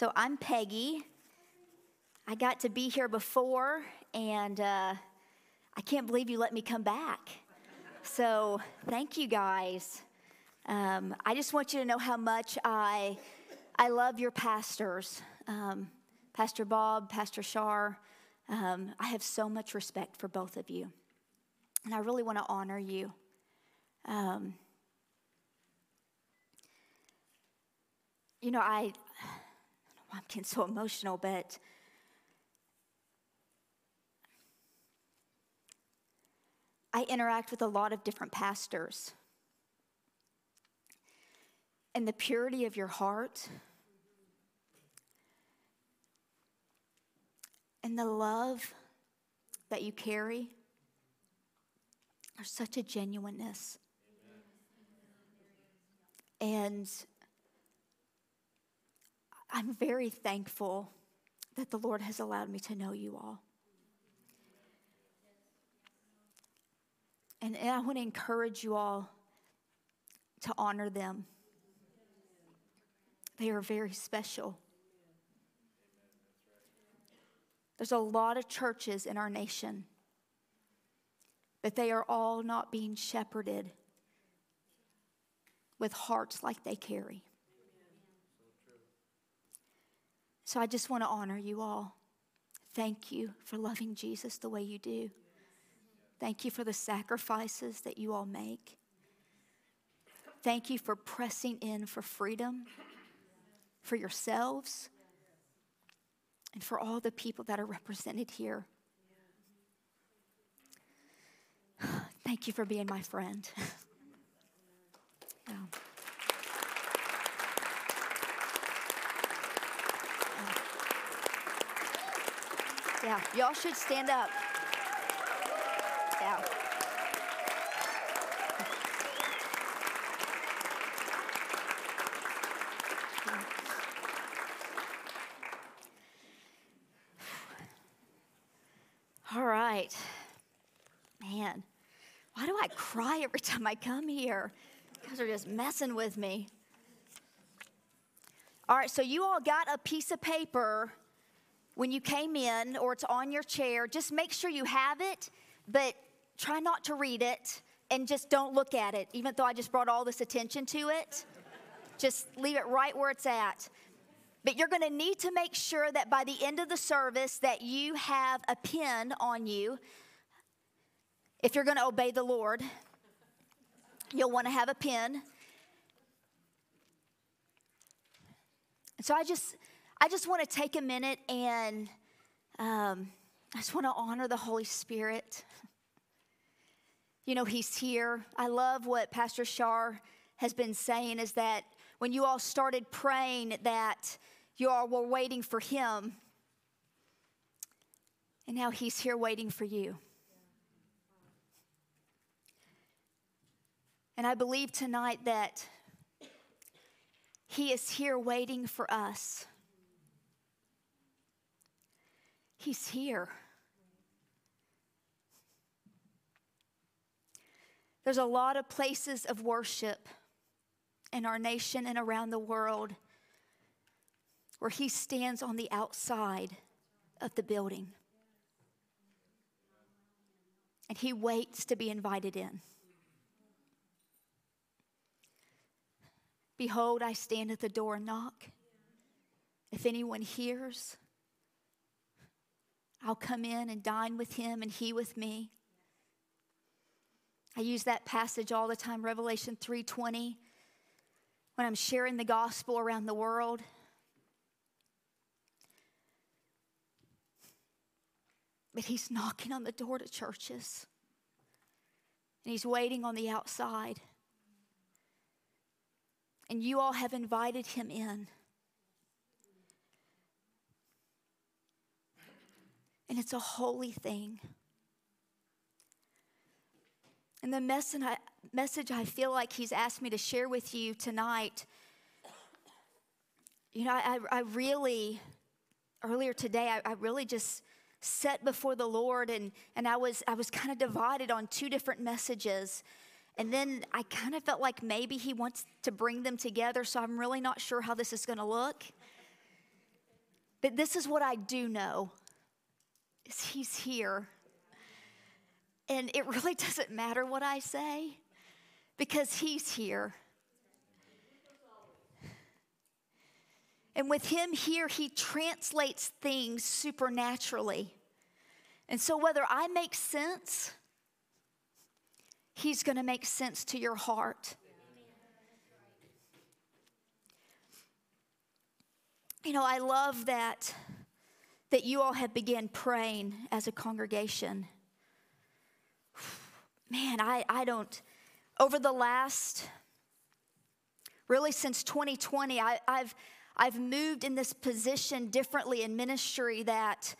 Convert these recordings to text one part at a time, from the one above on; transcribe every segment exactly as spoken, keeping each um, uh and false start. So I'm Peggy. I got to be here before, and uh, I can't believe you let me come back. So thank you guys. Um, I just want you to know how much I I love your pastors, um, Pastor Bob, Pastor Char. Um, I have so much respect for both of you, and I really want to honor you. Um, you know, I, I don't know why I'm getting so emotional, but I interact with a lot of different pastors. And the purity of your heart and the love that you carry are such a genuineness. And I'm very thankful that the Lord has allowed me to know you all. And, and I want to encourage you all to honor them. They are very special. There's a lot of churches in our nation, but they are all not being shepherded with hearts like they carry. So I just want to honor you all. Thank you for loving Jesus the way you do. Thank you for the sacrifices that you all make. Thank you for pressing in for freedom for yourselves and for all the people that are represented here. Thank you for being my friend. Oh. Yeah, y'all should stand up. Yeah. All right. Man, why do I cry every time I come here? You guys are just messing with me. All right, so you all got a piece of paper when you came in, or it's on your chair. Just make sure you have it, but try not to read it, and just don't look at it, even though I just brought all this attention to it. Just leave it right where it's at. But you're going to need to make sure that by the end of the service that you have a pen on you. If you're going to obey the Lord, you'll want to have a pen. So I just, I just want to take a minute and um, I just want to honor the Holy Spirit. You know, he's here. I love what Pastor Shar has been saying, is that when you all started praying that you all were waiting for him, and now he's here waiting for you. And I believe tonight that he is here waiting for us. He's here. There's a lot of places of worship in our nation and around the world where he stands on the outside of the building. And he waits to be invited in. Behold, I stand at the door and knock. If anyone hears, I'll come in and dine with him and he with me. I use that passage all the time, Revelation three twenty, when I'm sharing the gospel around the world. But he's knocking on the door to churches. And he's waiting on the outside. And you all have invited him in. And it's a holy thing. And the message I feel like he's asked me to share with you tonight, you know, I, I really, earlier today, I, I really just sat before the Lord, and, and I was, I was kind of divided on two different messages. And then I kind of felt like maybe he wants to bring them together, so I'm really not sure how this is going to look. But this is what I do know, is he's here. And it really doesn't matter what I say, because he's here. And with him here, he translates things supernaturally. And so whether I make sense, he's going to make sense to your heart. You know, I love that, that you all have begun praying as a congregation. Man, I, I don't, over the last, really since twenty twenty, I, I've I've moved in this position differently in ministry that,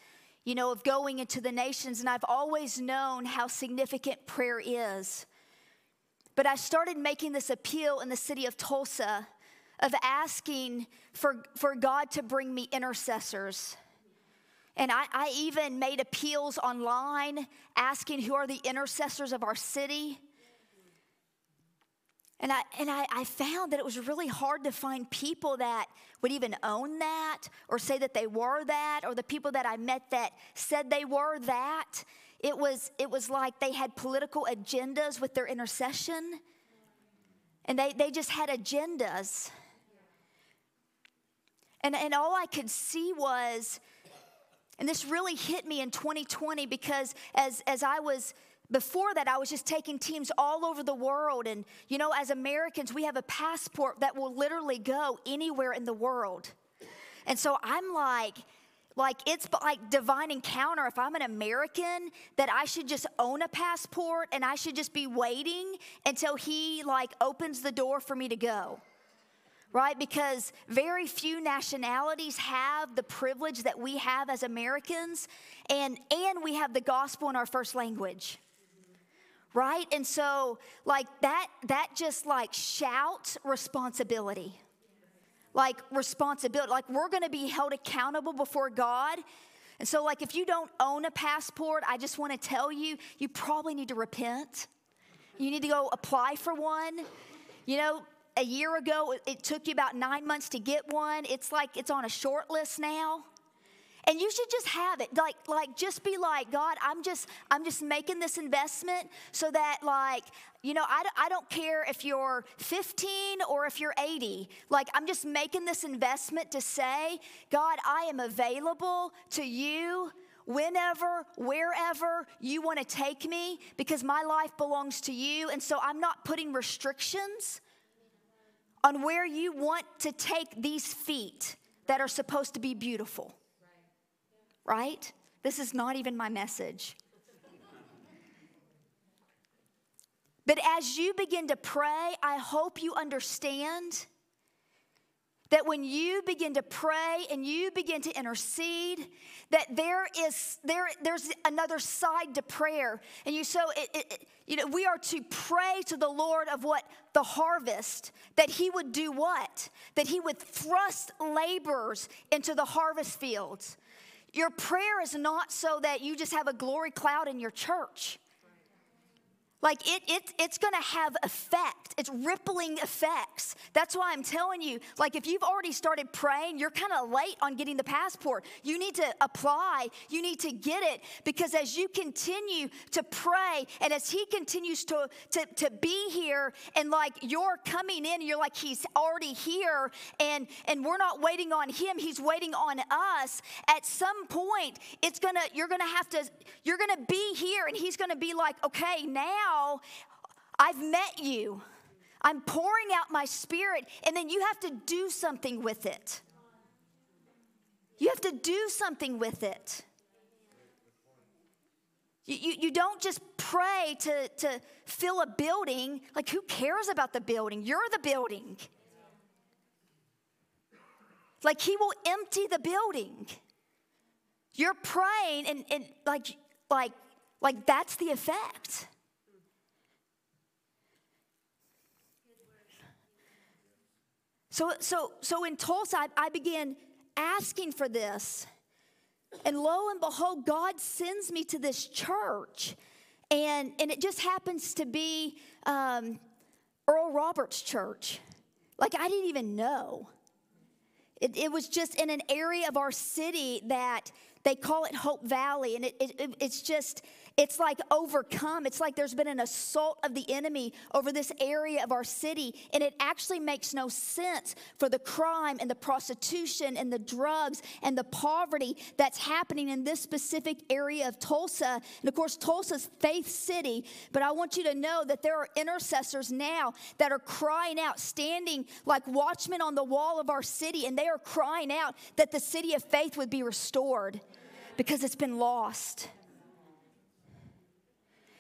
you know, of going into the nations. And I've always known how significant prayer is. But I started making this appeal in the city of Tulsa of asking for, for God to bring me intercessors. And I, I even made appeals online asking who are the intercessors of our city. And I and I, I found that it was really hard to find people that would even own that or say that they were that, or the people that I met that said they were that. It was, it was like they had political agendas with their intercession. And they, they just had agendas. And, and all I could see was, and this really hit me in twenty twenty, because as, as I was... Before that, I was just taking teams all over the world. And, you know, as Americans, we have a passport that will literally go anywhere in the world. And so I'm like, like it's like divine encounter. If I'm an American, that I should just own a passport and I should just be waiting until he like opens the door for me to go. Right? Because very few nationalities have the privilege that we have as Americans. And, and we have the gospel in our first language. Right? And so like that, that just like shouts responsibility, like responsibility, like we're going to be held accountable before God. And so like, if you don't own a passport, I just want to tell you, you probably need to repent. You need to go apply for one. You know, a year ago, it took you about nine months to get one. It's like, it's on a short list now. And you should just have it, like, like just be like, God, I'm just, I'm just making this investment so that, like, you know, I, I don't care if you're fifteen or if you're eighty. Like, I'm just making this investment to say, God, I am available to you whenever, wherever you want to take me, because my life belongs to you. And so I'm not putting restrictions on where you want to take these feet that are supposed to be beautiful. Right? This is not even my message. But as you begin to pray, I hope you understand that when you begin to pray and you begin to intercede, that there is there there's another side to prayer. And you so it, it, you know, we are to pray to the Lord of what? The harvest, that he would do what? That he would thrust laborers into the harvest fields. Your prayer is not so that you just have a glory cloud in your church. Like it, it, it's going to have effect. It's rippling effects. That's why I'm telling you, like if you've already started praying, you're kind of late on getting the passport. You need to apply. You need to get it, because as you continue to pray and as he continues to, to, to be here, and like you're coming in, you're like, he's already here, and, and we're not waiting on him. He's waiting on us. At some point, it's going to, you're going to have to, you're going to be here, and he's going to be like, okay, now I've met you. I'm pouring out my spirit, and then you have to do something with it. You have to do something with it. You, you, you don't just pray to, to fill a building. Like, who cares about the building? You're the building. Like, he will empty the building. You're praying, and, and like, like, like that's the effect. So, so, so in Tulsa, I, I began asking for this. And lo and behold, God sends me to this church. And, and it just happens to be um, Earl Roberts' church. Like, I didn't even know. It, it was just in an area of our city that they call it Hope Valley. And it, it, it's just, it's like overcome. It's like there's been an assault of the enemy over this area of our city. And it actually makes no sense for the crime and the prostitution and the drugs and the poverty that's happening in this specific area of Tulsa. And of course, Tulsa's faith city. But I want you to know that there are intercessors now that are crying out, standing like watchmen on the wall of our city. And they are crying out that the city of faith would be restored, because it's been lost.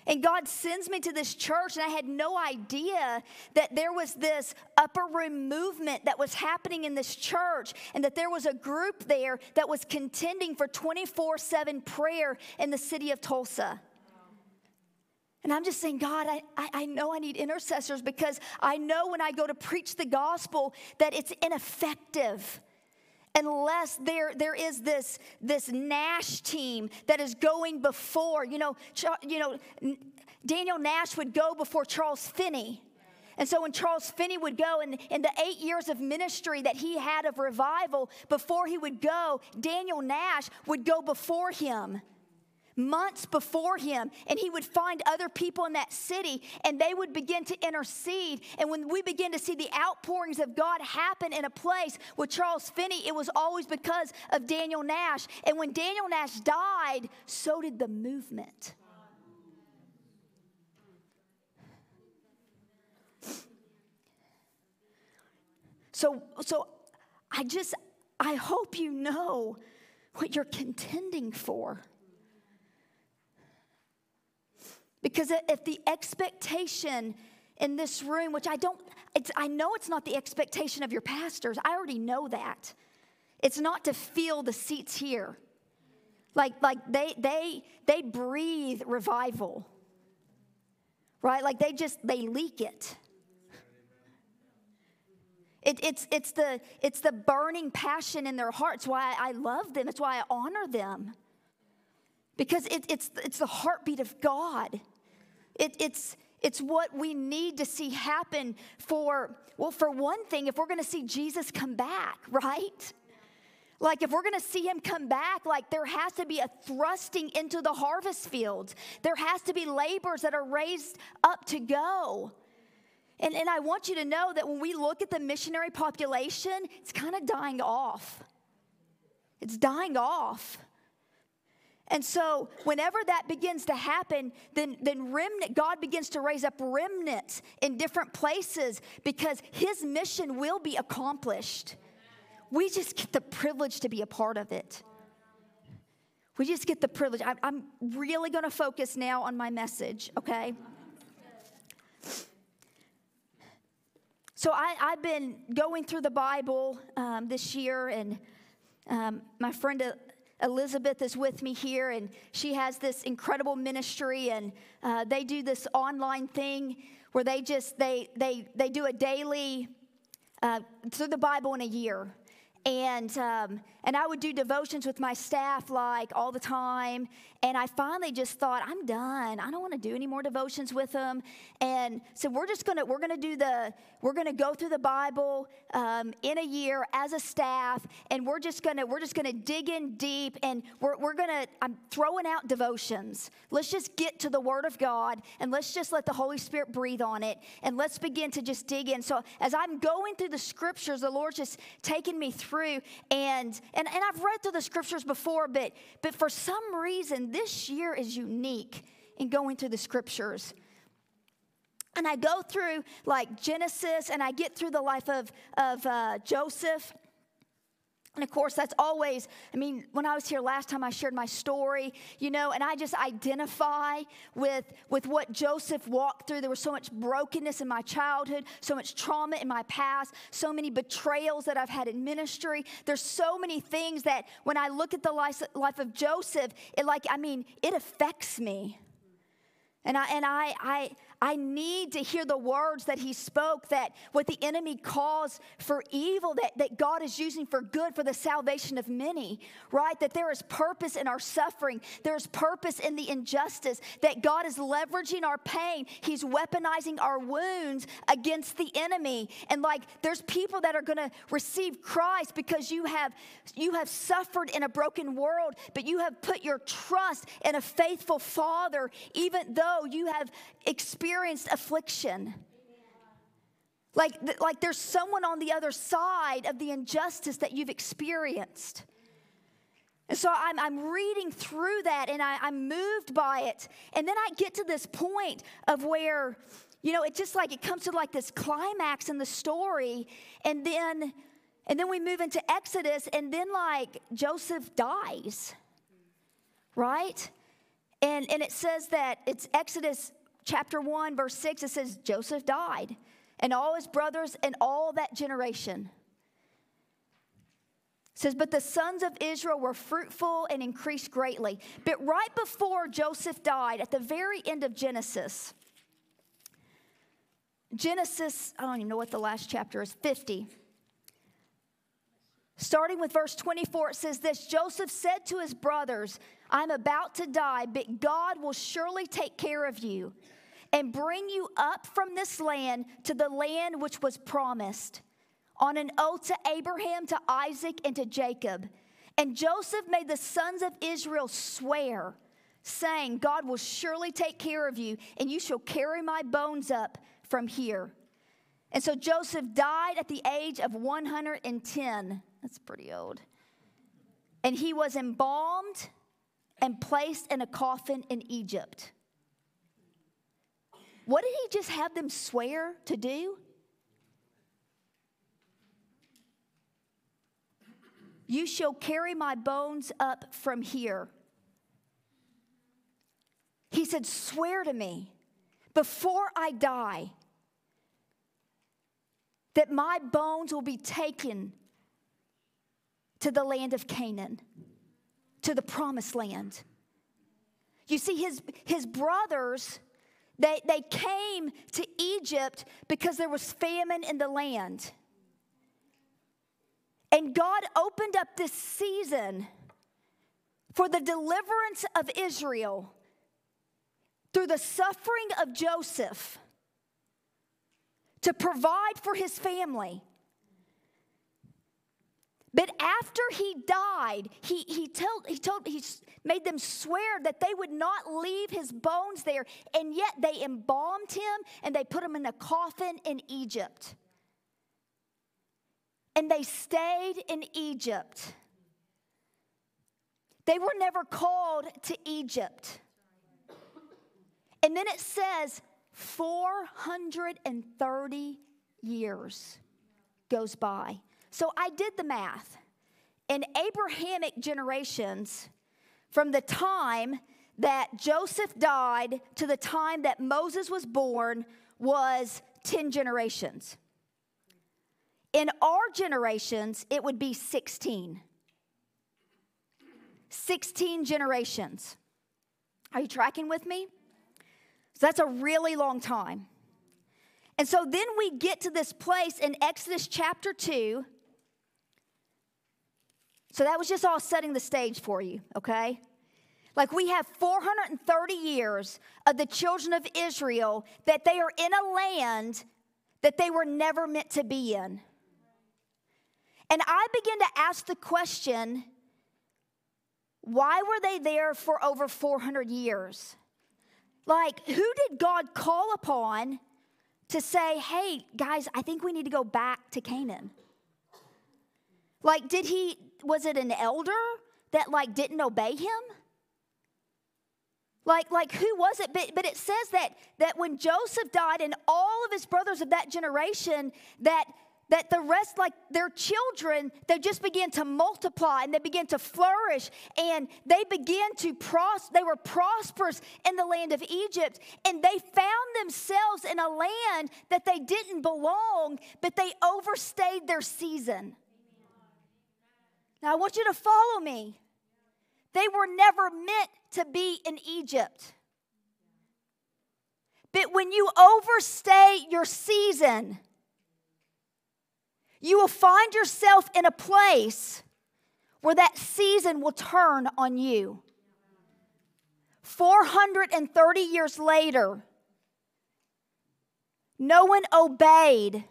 And God sends me to this church, and I had no idea that there was this upper room movement that was happening in this church, and that there was a group there that was contending for twenty-four seven prayer in the city of Tulsa. And I'm just saying, God, I, I, I know I need intercessors, because I know when I go to preach the gospel that it's ineffective unless there, there is this, this Nash team that is going before. You know, you know, Daniel Nash would go before Charles Finney. And so when Charles Finney would go, and in the eight years of ministry that he had of revival, before he would go, Daniel Nash would go before him, months before him, and he would find other people in that city, and they would begin to intercede. And when we begin to see the outpourings of God happen in a place with Charles Finney, it was always because of Daniel Nash. And when Daniel Nash died, so did the movement. So, so I just, I hope you know what you're contending for. Because if the expectation in this room, which I don't, it's, I know it's not the expectation of your pastors. I already know that. It's not to fill the seats here. Like, like they, they, they breathe revival, right? Like they just, they leak it. It, it's, it's, the, it's the burning passion in their hearts. It's why I love them. It's why I honor them. Because it, it's, it's the heartbeat of God. It, it's, it's what we need to see happen for, well, for one thing, if we're going to see Jesus come back, right? Like if we're going to see him come back, like there has to be a thrusting into the harvest fields. There has to be laborers that are raised up to go. And, and I want you to know that when we look at the missionary population, it's kind of dying off. It's dying off. And so whenever that begins to happen, then, then remnant, God begins to raise up remnants in different places, because his mission will be accomplished. We just get the privilege to be a part of it. We just get the privilege. I, I'm really going to focus now on my message, okay? So I, I've been going through the Bible um, this year, and um, my friend... Uh, Elizabeth is with me here, and she has this incredible ministry, and uh, they do this online thing where they just, they they they do a daily, uh, through the Bible in a year. And um, and I would do devotions with my staff like all the time. And I finally just thought, I'm done. I don't want to do any more devotions with them. And so we're just gonna we're gonna do the we're gonna go through the Bible um, in a year as a staff. And we're just gonna we're just gonna dig in deep. And we're we're gonna I'm throwing out devotions. Let's just get to the Word of God, and let's just let the Holy Spirit breathe on it. And let's begin to just dig in. So as I'm going through the Scriptures, the Lord's just taking me through. Through and, and and I've read through the Scriptures before, but but for some reason this year is unique in going through the Scriptures. And I go through like Genesis, and I get through the life of of uh, Joseph. And of course, that's always, I mean, when I was here last time, I shared my story, you know, and I just identify with, with what Joseph walked through. There was so much brokenness in my childhood, so much trauma in my past, so many betrayals that I've had in ministry. There's so many things that when I look at the life, life of Joseph, it like, I mean, it affects me. And I, and I, I, I need to hear the words that he spoke, that what the enemy calls for evil, that, that God is using for good, for the salvation of many, right? That there is purpose in our suffering. There's purpose in the injustice, that God is leveraging our pain. He's weaponizing our wounds against the enemy. And like, there's people that are going to receive Christ because you have, you have suffered in a broken world, but you have put your trust in a faithful Father, even though you have experienced affliction. Like, like there's someone on the other side of the injustice that you've experienced. And so I'm, I'm reading through that, and I, I'm moved by it. And then I get to this point of where, you know, it just like, it comes to like this climax in the story, and then, and then we move into Exodus, and then like Joseph dies, right? And, and it says that, it's Exodus chapter one, verse six, it says, Joseph died, and all his brothers, and all that generation. It says, but the sons of Israel were fruitful and increased greatly. But right before Joseph died, at the very end of Genesis, Genesis, I don't even know what the last chapter is, fifty. Starting with verse twenty-four, it says this, Joseph said to his brothers, I'm about to die, but God will surely take care of you and bring you up from this land to the land which was promised, on an oath to Abraham, to Isaac, and to Jacob. And Joseph made the sons of Israel swear, saying, God will surely take care of you, and you shall carry my bones up from here. And so Joseph died at the age of one hundred ten. That's pretty old. And he was embalmed and placed in a coffin in Egypt. What did he just have them swear to do? You shall carry my bones up from here. He said, swear to me before I die that my bones will be taken to the land of Canaan, to the promised land. You see, his, his brothers, they, they came to Egypt because there was famine in the land. And God opened up this season for the deliverance of Israel through the suffering of Joseph to provide for his family. But after he died, he, he, told, he, told, he made them swear that they would not leave his bones there, and yet they embalmed him and they put him in a coffin in Egypt. And they stayed in Egypt. They were never called to Egypt. And then it says four hundred thirty years goes by. So I did the math. In Abrahamic generations, from the time that Joseph died to the time that Moses was born was ten generations. In our generations, it would be sixteen. sixteen generations. Are you tracking with me? So that's a really long time. And so then we get to this place in Exodus chapter two. So that was just all setting the stage for you, okay? Like, we have four hundred thirty years of the children of Israel that they are in a land that they were never meant to be in. And I began to ask the question, why were they there for over four hundred years? Like, who did God call upon to say, hey, guys, I think we need to go back to Canaan? Like, did he, was it an elder that, like, didn't obey him? Like, like who was it? But, but it says that, that when Joseph died and all of his brothers of that generation, that that the rest, like their children, they just began to multiply and they began to flourish and they began to prosper. They were prosperous in the land of Egypt, and they found themselves in a land that they didn't belong, but they overstayed their season. Now I want you to follow me. They were never meant to be in Egypt. But when you overstay your season, you will find yourself in a place where that season will turn on you. four hundred thirty years later, no one obeyed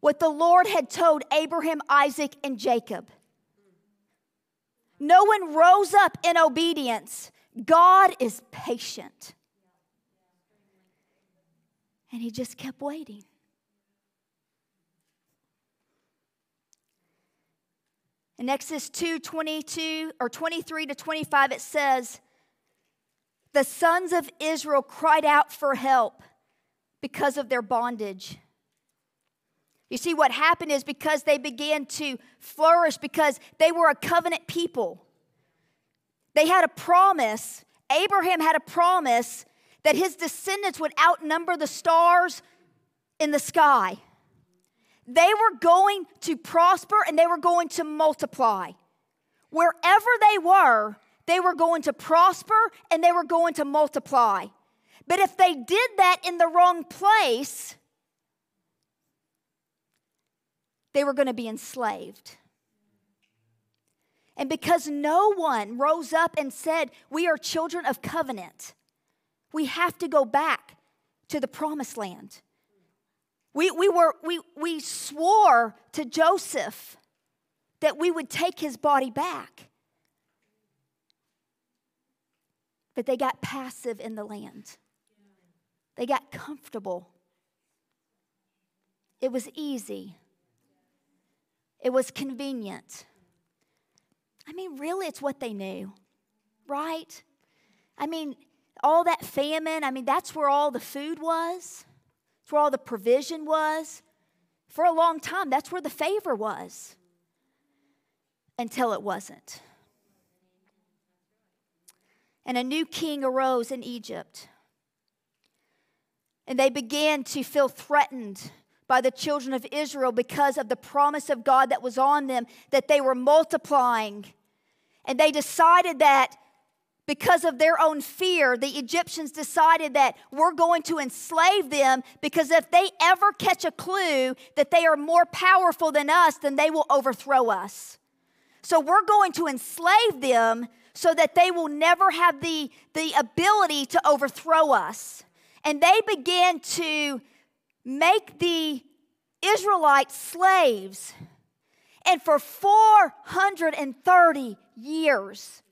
what the Lord had told Abraham, Isaac, and Jacob. No one rose up in obedience. God is patient. And he just kept waiting. In Exodus two twenty-two or twenty-three to twenty-five, it says, the sons of Israel cried out for help because of their bondage. You see, what happened is because they began to flourish, because they were a covenant people. They had a promise. Abraham had a promise that his descendants would outnumber the stars in the sky. They were going to prosper and they were going to multiply. Wherever they were, they were going to prosper and they were going to multiply. But if they did that in the wrong place, they were going to be enslaved. And because no one rose up and said, we are children of covenant, we have to go back to the promised land. We, we, were, we, we swore to Joseph that we would take his body back. But they got passive in the land. They got comfortable. It was easy. It was convenient. I mean, really, it's what they knew, right? I mean, all that famine, I mean, that's where all the food was. It's where all the provision was. For a long time, that's where the favor was, until it wasn't. And a new king arose in Egypt. And they began to feel threatened by the children of Israel because of the promise of God that was on them, that they were multiplying. And they decided that because of their own fear, the Egyptians decided that we're going to enslave them, because if they ever catch a clue that they are more powerful than us, then they will overthrow us. So we're going to enslave them so that they will never have the, the ability to overthrow us. And they began to make the Israelites slaves. And for four hundred thirty years,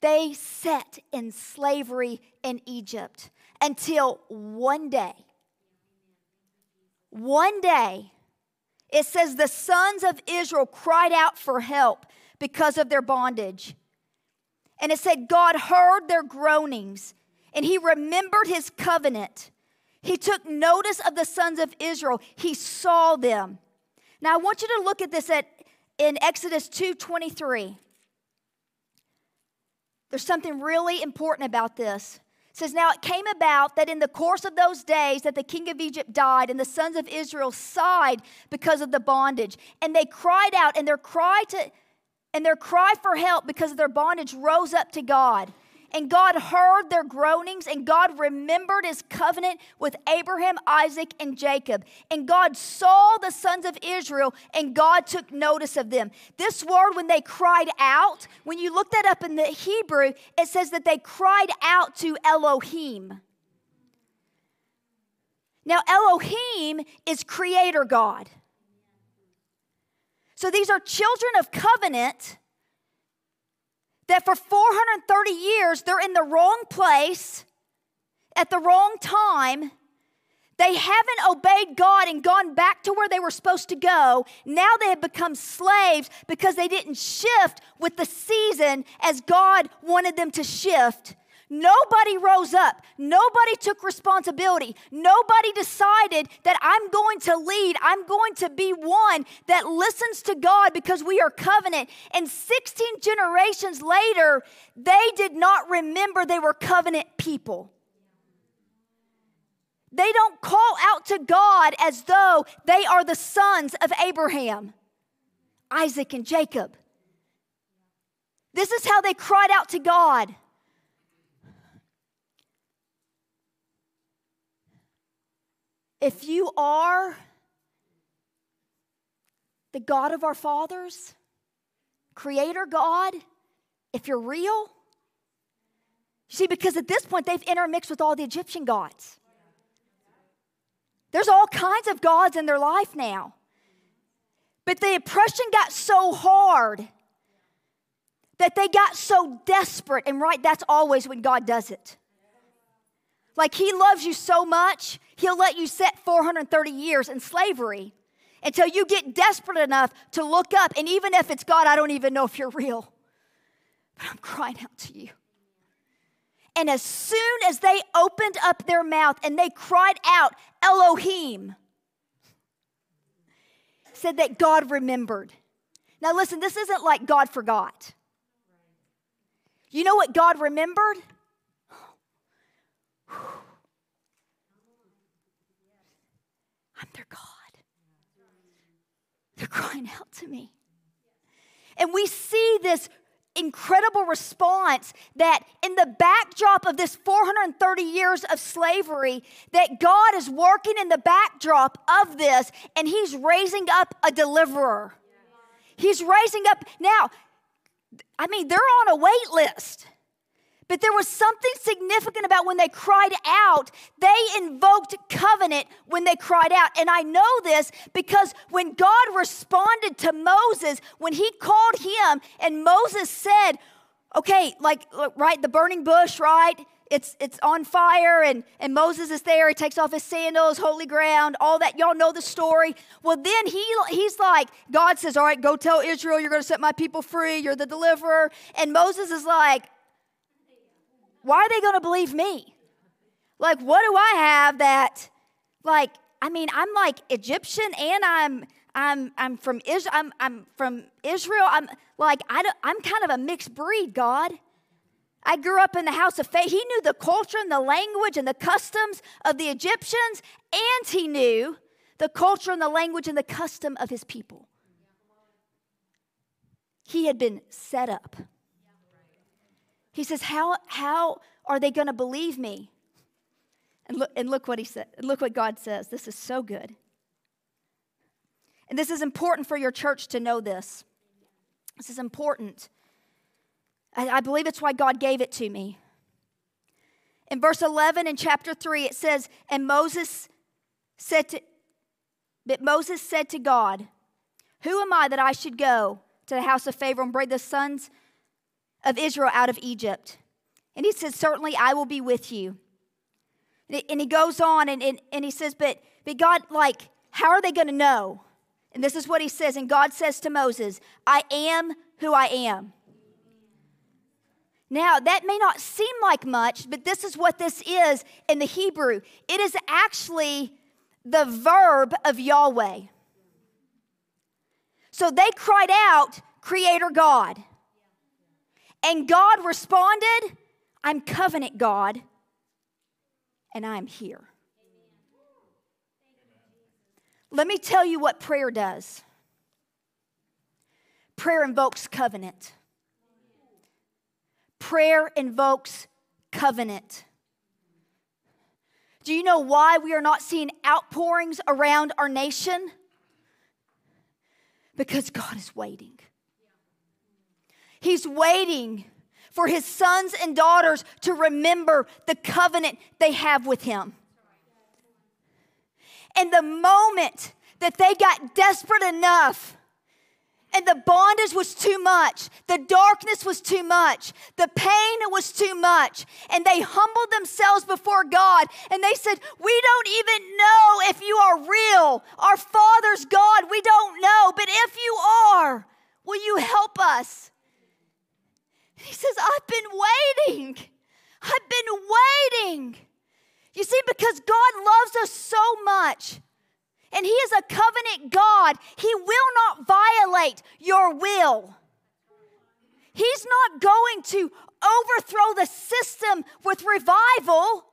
they sat in slavery in Egypt until one day. One day, it says the sons of Israel cried out for help because of their bondage. And it said God heard their groanings, and he remembered his covenant. He took notice of the sons of Israel. He saw them. Now, I want you to look at this at, in Exodus two twenty-three. There's something really important about this. It says, now it came about that in the course of those days that the king of Egypt died, and the sons of Israel sighed because of the bondage. And they cried out, and their cry, to, and their cry for help because of their bondage rose up to God. And God heard their groanings, and God remembered his covenant with Abraham, Isaac, and Jacob. And God saw the sons of Israel, and God took notice of them. This word, when they cried out, when you look that up in the Hebrew, it says that they cried out to Elohim. Now, Elohim is Creator God. So these are children of covenant that for four hundred thirty years, they're in the wrong place at the wrong time. They haven't obeyed God and gone back to where they were supposed to go. Now they have become slaves because they didn't shift with the season as God wanted them to shift. Nobody rose up. Nobody took responsibility. Nobody decided that I'm going to lead. I'm going to be one that listens to God because we are covenant. And sixteen generations later, they did not remember they were covenant people. They don't call out to God as though they are the sons of Abraham, Isaac, and Jacob. This is how they cried out to God. If you are the God of our fathers, Creator God, if you're real, you see, because at this point they've intermixed with all the Egyptian gods. There's all kinds of gods in their life now. But the oppression got so hard that they got so desperate. And right, that's always when God does it. Like he loves you so much, he'll let you sit four hundred thirty years in slavery until you get desperate enough to look up. And even if it's God, I don't even know if you're real. But I'm crying out to you. And as soon as they opened up their mouth and they cried out, Elohim, said that God remembered. Now listen, this isn't like God forgot. You know what God remembered? I'm their God. They're crying out to me. And we see this incredible response that in the backdrop of this four hundred thirty years of slavery, that God is working in the backdrop of this, and he's raising up a deliverer. He's raising up. Now, I mean, they're on a wait list. But there was something significant about when they cried out. They invoked covenant when they cried out. And I know this because when God responded to Moses, when he called him and Moses said, okay, like, right, the burning bush, right? It's it's on fire and, and Moses is there. He takes off his sandals, holy ground, all that. Y'all know the story. Well, then he he's like, God says, all right, go tell Israel you're going to set my people free. You're the deliverer. And Moses is like, why are they going to believe me? Like, what do I have that, like, I mean, I'm like Egyptian and I'm, I'm, I'm from Israel. I'm, I'm from Israel. I'm like, I don't, I'm kind of a mixed breed, God. I grew up in the house of faith. He knew the culture and the language and the customs of the Egyptians, and he knew the culture and the language and the custom of his people. He had been set up. He says, how, how are they going to believe me? And look, and look what he said. Look what God says. This is so good. And this is important for your church to know this. This is important. I, I believe it's why God gave it to me. In verse eleven in chapter three, it says, And Moses said to, but Moses said to God, Who am I that I should go to the house of Pharaoh and bring the sons of Israel out of Egypt? And he says, certainly I will be with you. And he goes on and, and, and he says, but, but God, like, how are they going to know? And this is what he says. And God says to Moses, I am who I am. Now, that may not seem like much, but this is what this is in the Hebrew. It is actually the verb of Yahweh. So they cried out, Creator God. And God responded, I'm covenant God, and I'm here. Let me tell you what prayer does. Prayer invokes covenant. Prayer invokes covenant. Do you know why we are not seeing outpourings around our nation? Because God is waiting. He's waiting for his sons and daughters to remember the covenant they have with him. And the moment that they got desperate enough and the bondage was too much, the darkness was too much, the pain was too much, and they humbled themselves before God and they said, we don't even know if you are real. Our Father's God, we don't know, but if you are, will you help us? He says, I've been waiting. I've been waiting. You see, because God loves us so much, and he is a covenant God, he will not violate your will. He's not going to overthrow the system with revival.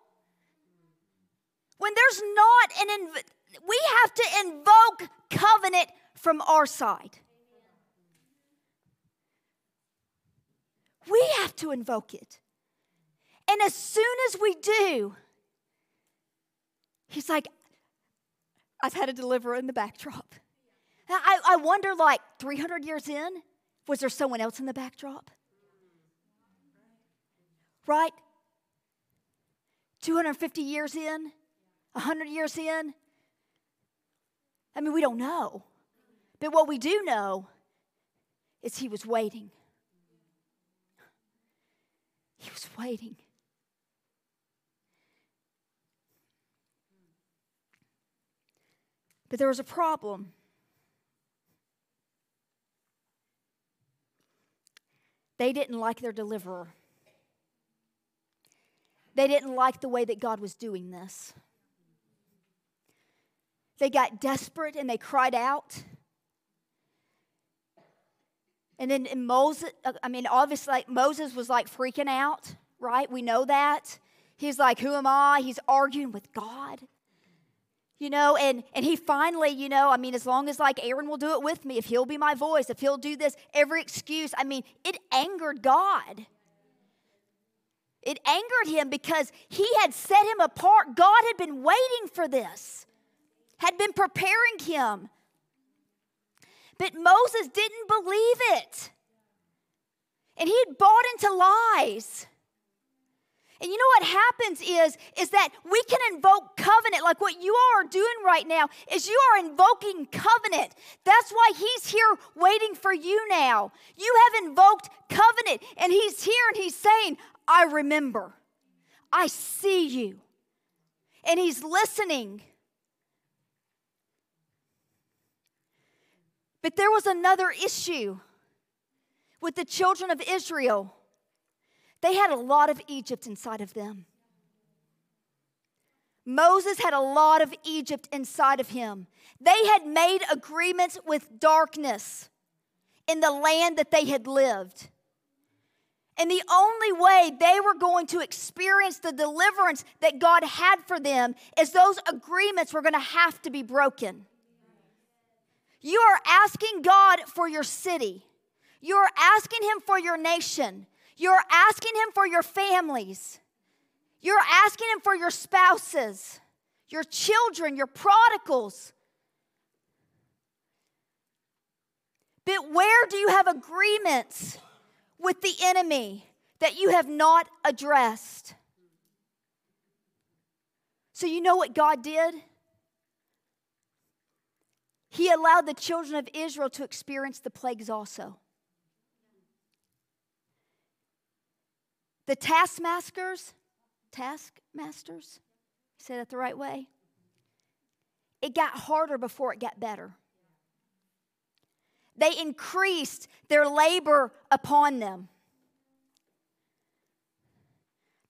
When there's not an, inv- we have to invoke covenant from our side. We have to invoke it. And as soon as we do, he's like, I've had a deliverer in the backdrop. I, I wonder, like, three hundred years in, was there someone else in the backdrop? Right? two hundred fifty years in? one hundred years in? I mean, we don't know. But what we do know is he was waiting. He was waiting. But there was a problem. They didn't like their deliverer. They didn't like the way that God was doing this. They got desperate and they cried out. And then in Moses, I mean, obviously, like, Moses was like freaking out, right? We know that. He's like, who am I? He's arguing with God. You know, and, and he finally, you know, I mean, as long as, like, Aaron will do it with me, if he'll be my voice, if he'll do this, every excuse. I mean, it angered God. It angered him because he had set him apart. God had been waiting for this, had been preparing him. But Moses didn't believe it. And he had bought into lies. And you know what happens is, is that we can invoke covenant. Like what you are doing right now is you are invoking covenant. That's why he's here waiting for you now. You have invoked covenant, and he's here and he's saying, I remember. I see you. And he's listening. But there was another issue with the children of Israel. They had a lot of Egypt inside of them. Moses had a lot of Egypt inside of him. They had made agreements with darkness in the land that they had lived. And the only way they were going to experience the deliverance that God had for them is those agreements were going to have to be broken. You are asking God for your city. You are asking him for your nation. You're asking him for your families. You're asking him for your spouses, your children, your prodigals. But where do you have agreements with the enemy that you have not addressed? So you know what God did? He allowed the children of Israel to experience the plagues also. The taskmasters, taskmasters, say that the right way? It got harder before it got better. They increased their labor upon them.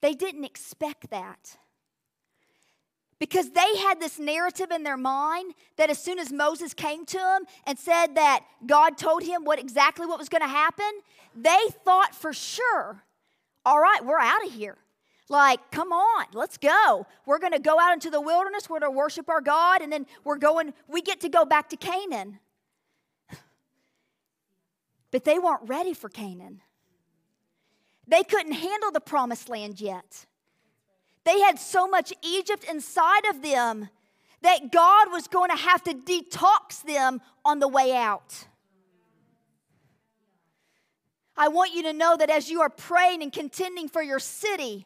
They didn't expect that. Because they had this narrative in their mind that as soon as Moses came to him and said that God told him what exactly what was going to happen, they thought for sure, all right, we're out of here. Like, come on, let's go. We're going to go out into the wilderness. We're going to worship our God, and then we're going, we get to go back to Canaan. But they weren't ready for Canaan. They couldn't handle the promised land yet. They had so much Egypt inside of them that God was going to have to detox them on the way out. I want you to know that as you are praying and contending for your city,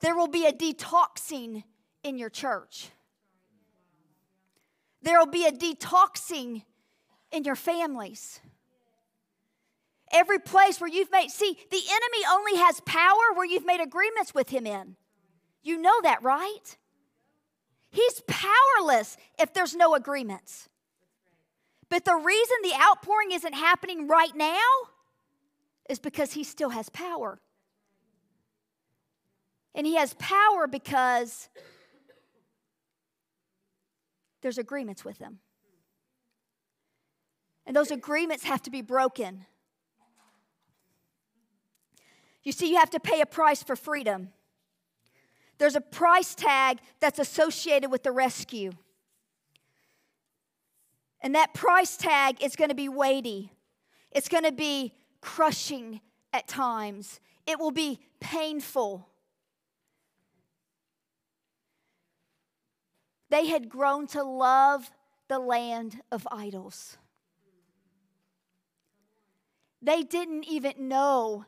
there will be a detoxing in your church. There will be a detoxing in your families. Every place where you've made, see, the enemy only has power where you've made agreements with him in. You know that, right? He's powerless if there's no agreements. But the reason the outpouring isn't happening right now is because he still has power. And he has power because there's agreements with him. And those agreements have to be broken. You see, you have to pay a price for freedom. There's a price tag that's associated with the rescue. And that price tag is going to be weighty. It's going to be crushing at times. It will be painful. They had grown to love the land of idols. They didn't even know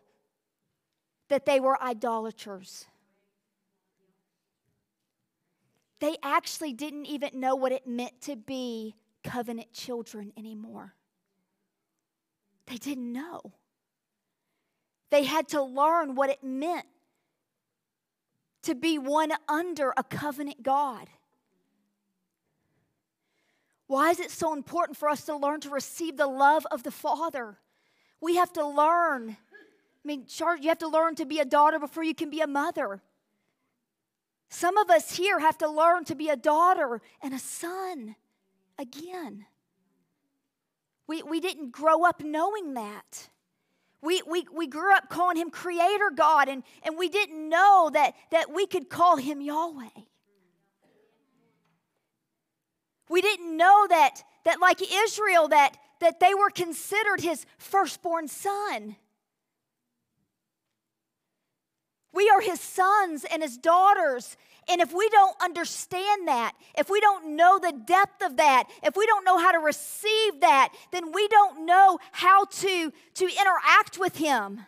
that they were idolaters. They actually didn't even know what it meant to be covenant children anymore. They didn't know. They had to learn what it meant to be one under a covenant God. Why is it so important for us to learn to receive the love of the Father? We have to learn. I mean, Char, you have to learn to be a daughter before you can be a mother. Some of us here have to learn to be a daughter and a son again. We, we didn't grow up knowing that. We, we, we grew up calling him Creator God, and, and we didn't know that, that we could call him Yahweh. We didn't know that, that like Israel, that, that they were considered his firstborn son. We are his sons and his daughters. And if we don't understand that, if we don't know the depth of that, if we don't know how to receive that, then we don't know how to, to interact with him.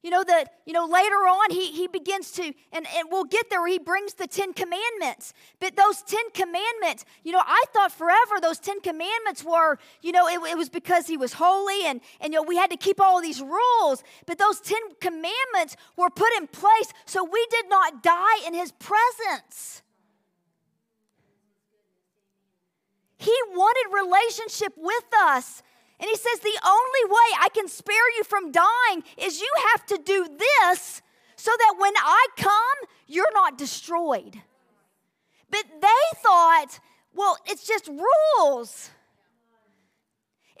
You know, that, you know, later on he, he begins to, and, and we'll get there, where he brings the Ten Commandments. But those Ten Commandments, you know, I thought forever those Ten Commandments were, you know, it, it was because he was holy and, and, you know, we had to keep all of these rules. But those Ten Commandments were put in place so we did not die in his presence. He wanted relationship with us. And he says, the only way I can spare you from dying is you have to do this so that when I come, you're not destroyed. But they thought, well, it's just rules.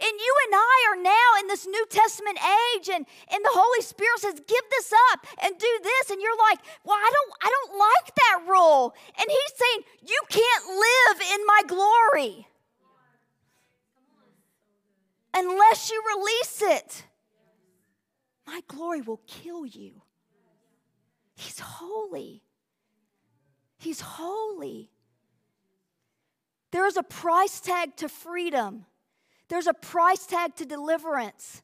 And you and I are now in this New Testament age, and, and the Holy Spirit says, give this up and do this. And you're like, well, I don't, I don't like that rule. And he's saying, you can't live in my glory unless you release it. My glory will kill you. He's holy. He's holy. There is a price tag to freedom. There's a price tag to deliverance.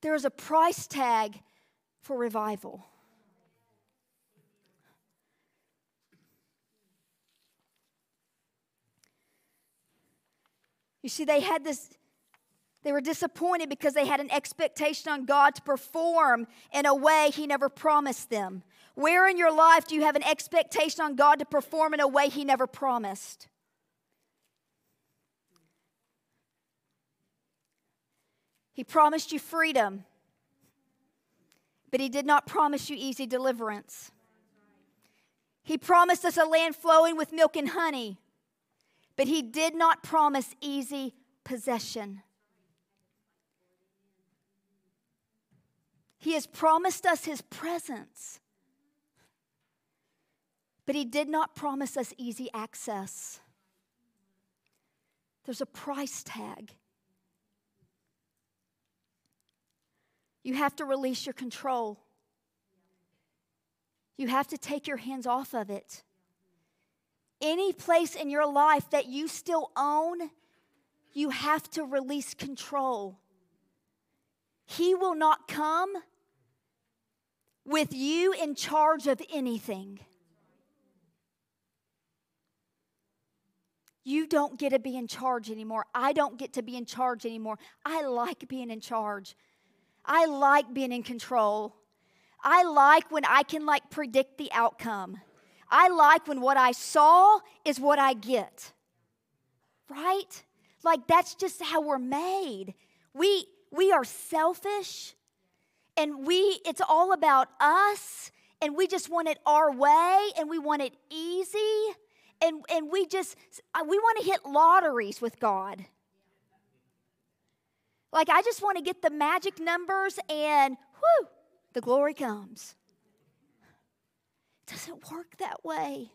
There is a price tag for revival. You see, they had this... They were disappointed because they had an expectation on God to perform in a way he never promised them. Where in your life do you have an expectation on God to perform in a way he never promised? He promised you freedom, but he did not promise you easy deliverance. He promised us a land flowing with milk and honey, but he did not promise easy possession. He has promised us his presence, but he did not promise us easy access. There's a price tag. You have to release your control. You have to take your hands off of it. Any place in your life that you still own, you have to release control. He will not come with you in charge of anything. You don't get to be in charge anymore. I don't get to be in charge anymore. I like being in charge. I like being in control. I like when I can like predict the outcome. I like when what I saw is what I get. Right? Like that's just how we're made. We We are selfish, and we it's all about us, and we just want it our way, and we want it easy, and, and we just, we want to hit lotteries with God. Like, I just want to get the magic numbers, and whoo, the glory comes. It doesn't work that way.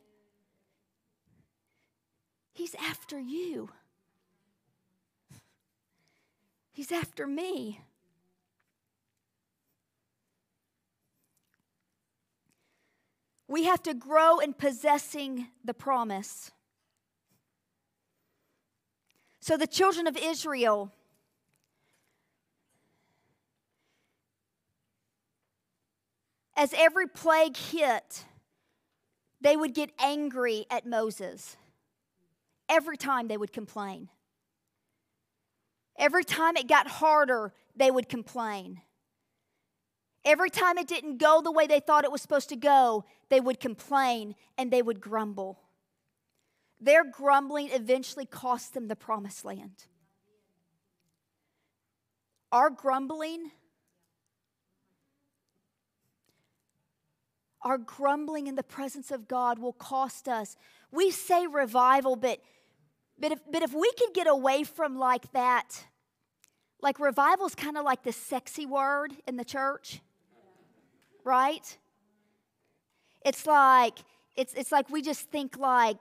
He's after you. He's after me. We have to grow in possessing the promise. So the children of Israel, as every plague hit, they would get angry at Moses. Every time they would complain. Every time it got harder, they would complain. Every time it didn't go the way they thought it was supposed to go, they would complain and they would grumble. Their grumbling eventually cost them the promised land. Our grumbling, our grumbling in the presence of God will cost us. We say revival, but, but, if, but if we could get away from like that, like revival is kind of like the sexy word in the church, right? It's like, it's, it's like we just think like,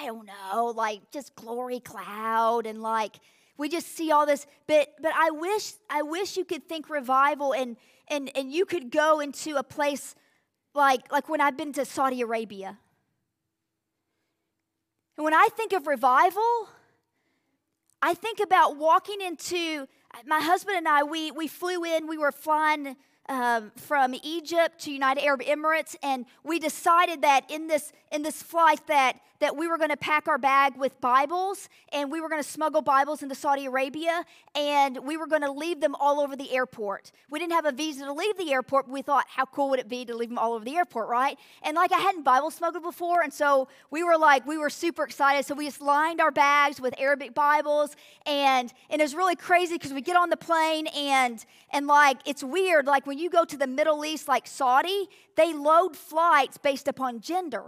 I don't know, like just glory cloud and like we just see all this. But but I wish I wish you could think revival and and and you could go into a place like like when I've been to Saudi Arabia. And when I think of revival, I think about walking into my husband and I. We we flew in. We were flying Um, from Egypt to United Arab Emirates, and we decided that in this in this flight that that we were going to pack our bag with Bibles, and we were going to smuggle Bibles into Saudi Arabia, and we were going to leave them all over the airport. We didn't have a visa to leave the airport, but we thought, how cool would it be to leave them all over the airport, right? And like I hadn't Bible smuggled before, and so we were like, we were super excited, so we just lined our bags with Arabic Bibles, and, and it was really crazy because we get on the plane, and, and like, it's weird, like when When you go to the Middle East like Saudi, they load flights based upon gender.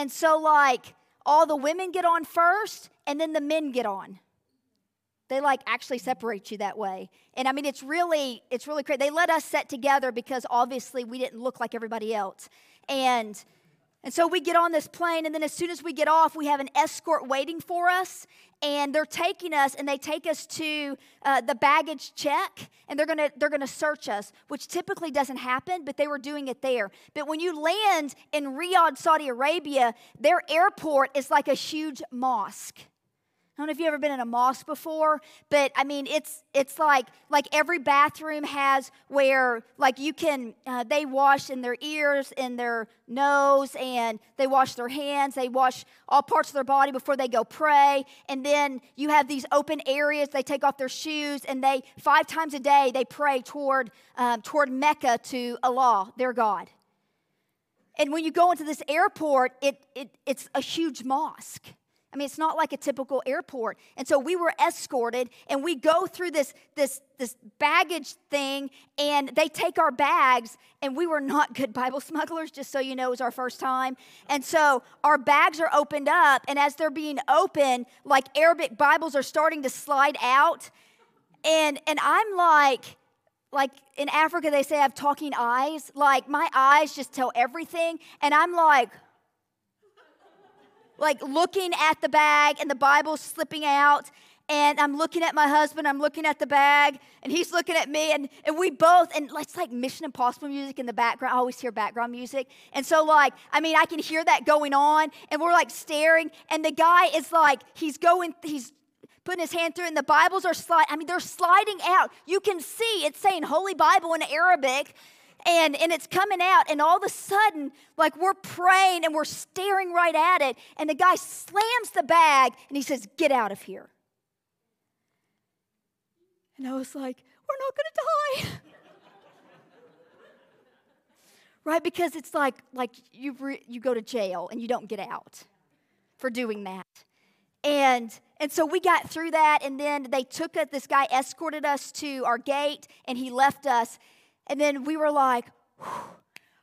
And so like all the women get on first and then the men get on. They like actually separate you that way. And I mean, it's really, it's really crazy. They let us sit together because obviously we didn't look like everybody else. And And so we get on this plane, and then as soon as we get off, we have an escort waiting for us, and they're taking us, and they take us to uh, the baggage check, and they're gonna they're gonna search us, which typically doesn't happen, but they were doing it there. But when you land in Riyadh, Saudi Arabia, their airport is like a huge mosque. I don't know if you've ever been in a mosque before, but I mean, it's it's like like every bathroom has where like you can, uh, they wash in their ears and their nose, and they wash their hands, they wash all parts of their body before they go pray, and then you have these open areas, they take off their shoes, and they, five times a day, they pray toward, um, toward Mecca to Allah, their God. And when you go into this airport, it, it it's a huge mosque. I mean, it's not like a typical airport. And so we were escorted, and we go through this, this, this baggage thing, and they take our bags, and we were not good Bible smugglers, just so you know, it was our first time. And so our bags are opened up, and as they're being opened, like Arabic Bibles are starting to slide out. And, and I'm like, like in Africa, they say I have talking eyes. Like my eyes just tell everything, and I'm like, like looking at the bag and the Bible slipping out, and I'm looking at my husband, I'm looking at the bag, and he's looking at me, and, and we both, and it's like Mission Impossible music in the background. I always hear background music. And so like, I mean, I can hear that going on, and we're like staring, and the guy is like, he's going, he's putting his hand through, and the Bibles are sliding, I mean, they're sliding out. You can see it's saying Holy Bible in Arabic. And, and it's coming out, and all of a sudden, like we're praying and we're staring right at it, and the guy slams the bag, and he says, "Get out of here." And I was like, we're not going to die. Right? Because it's like, like you, re, you go to jail, and you don't get out for doing that. And and so we got through that, and then they took us, this guy escorted us to our gate, and he left us. And then we were like,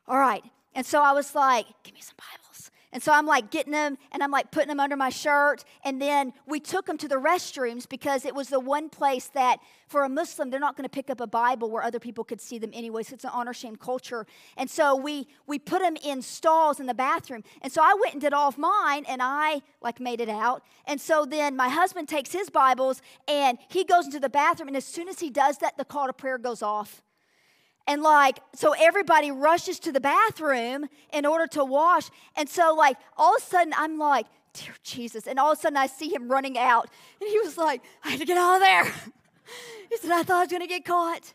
all right. And so I was like, give me some Bibles. And so I'm like getting them, and I'm like putting them under my shirt. And then we took them to the restrooms because it was the one place that for a Muslim, they're not going to pick up a Bible where other people could see them anyway. So it's an honor shame culture. And so we we put them in stalls in the bathroom. And so I went and did all of mine, and I like made it out. And so then my husband takes his Bibles, and he goes into the bathroom. And as soon as he does that, the call to prayer goes off. And like, so everybody rushes to the bathroom in order to wash. And so like, all of a sudden I'm like, dear Jesus. And all of a sudden I see him running out. And he was like, I had to get out of there. He said, I thought I was going to get caught.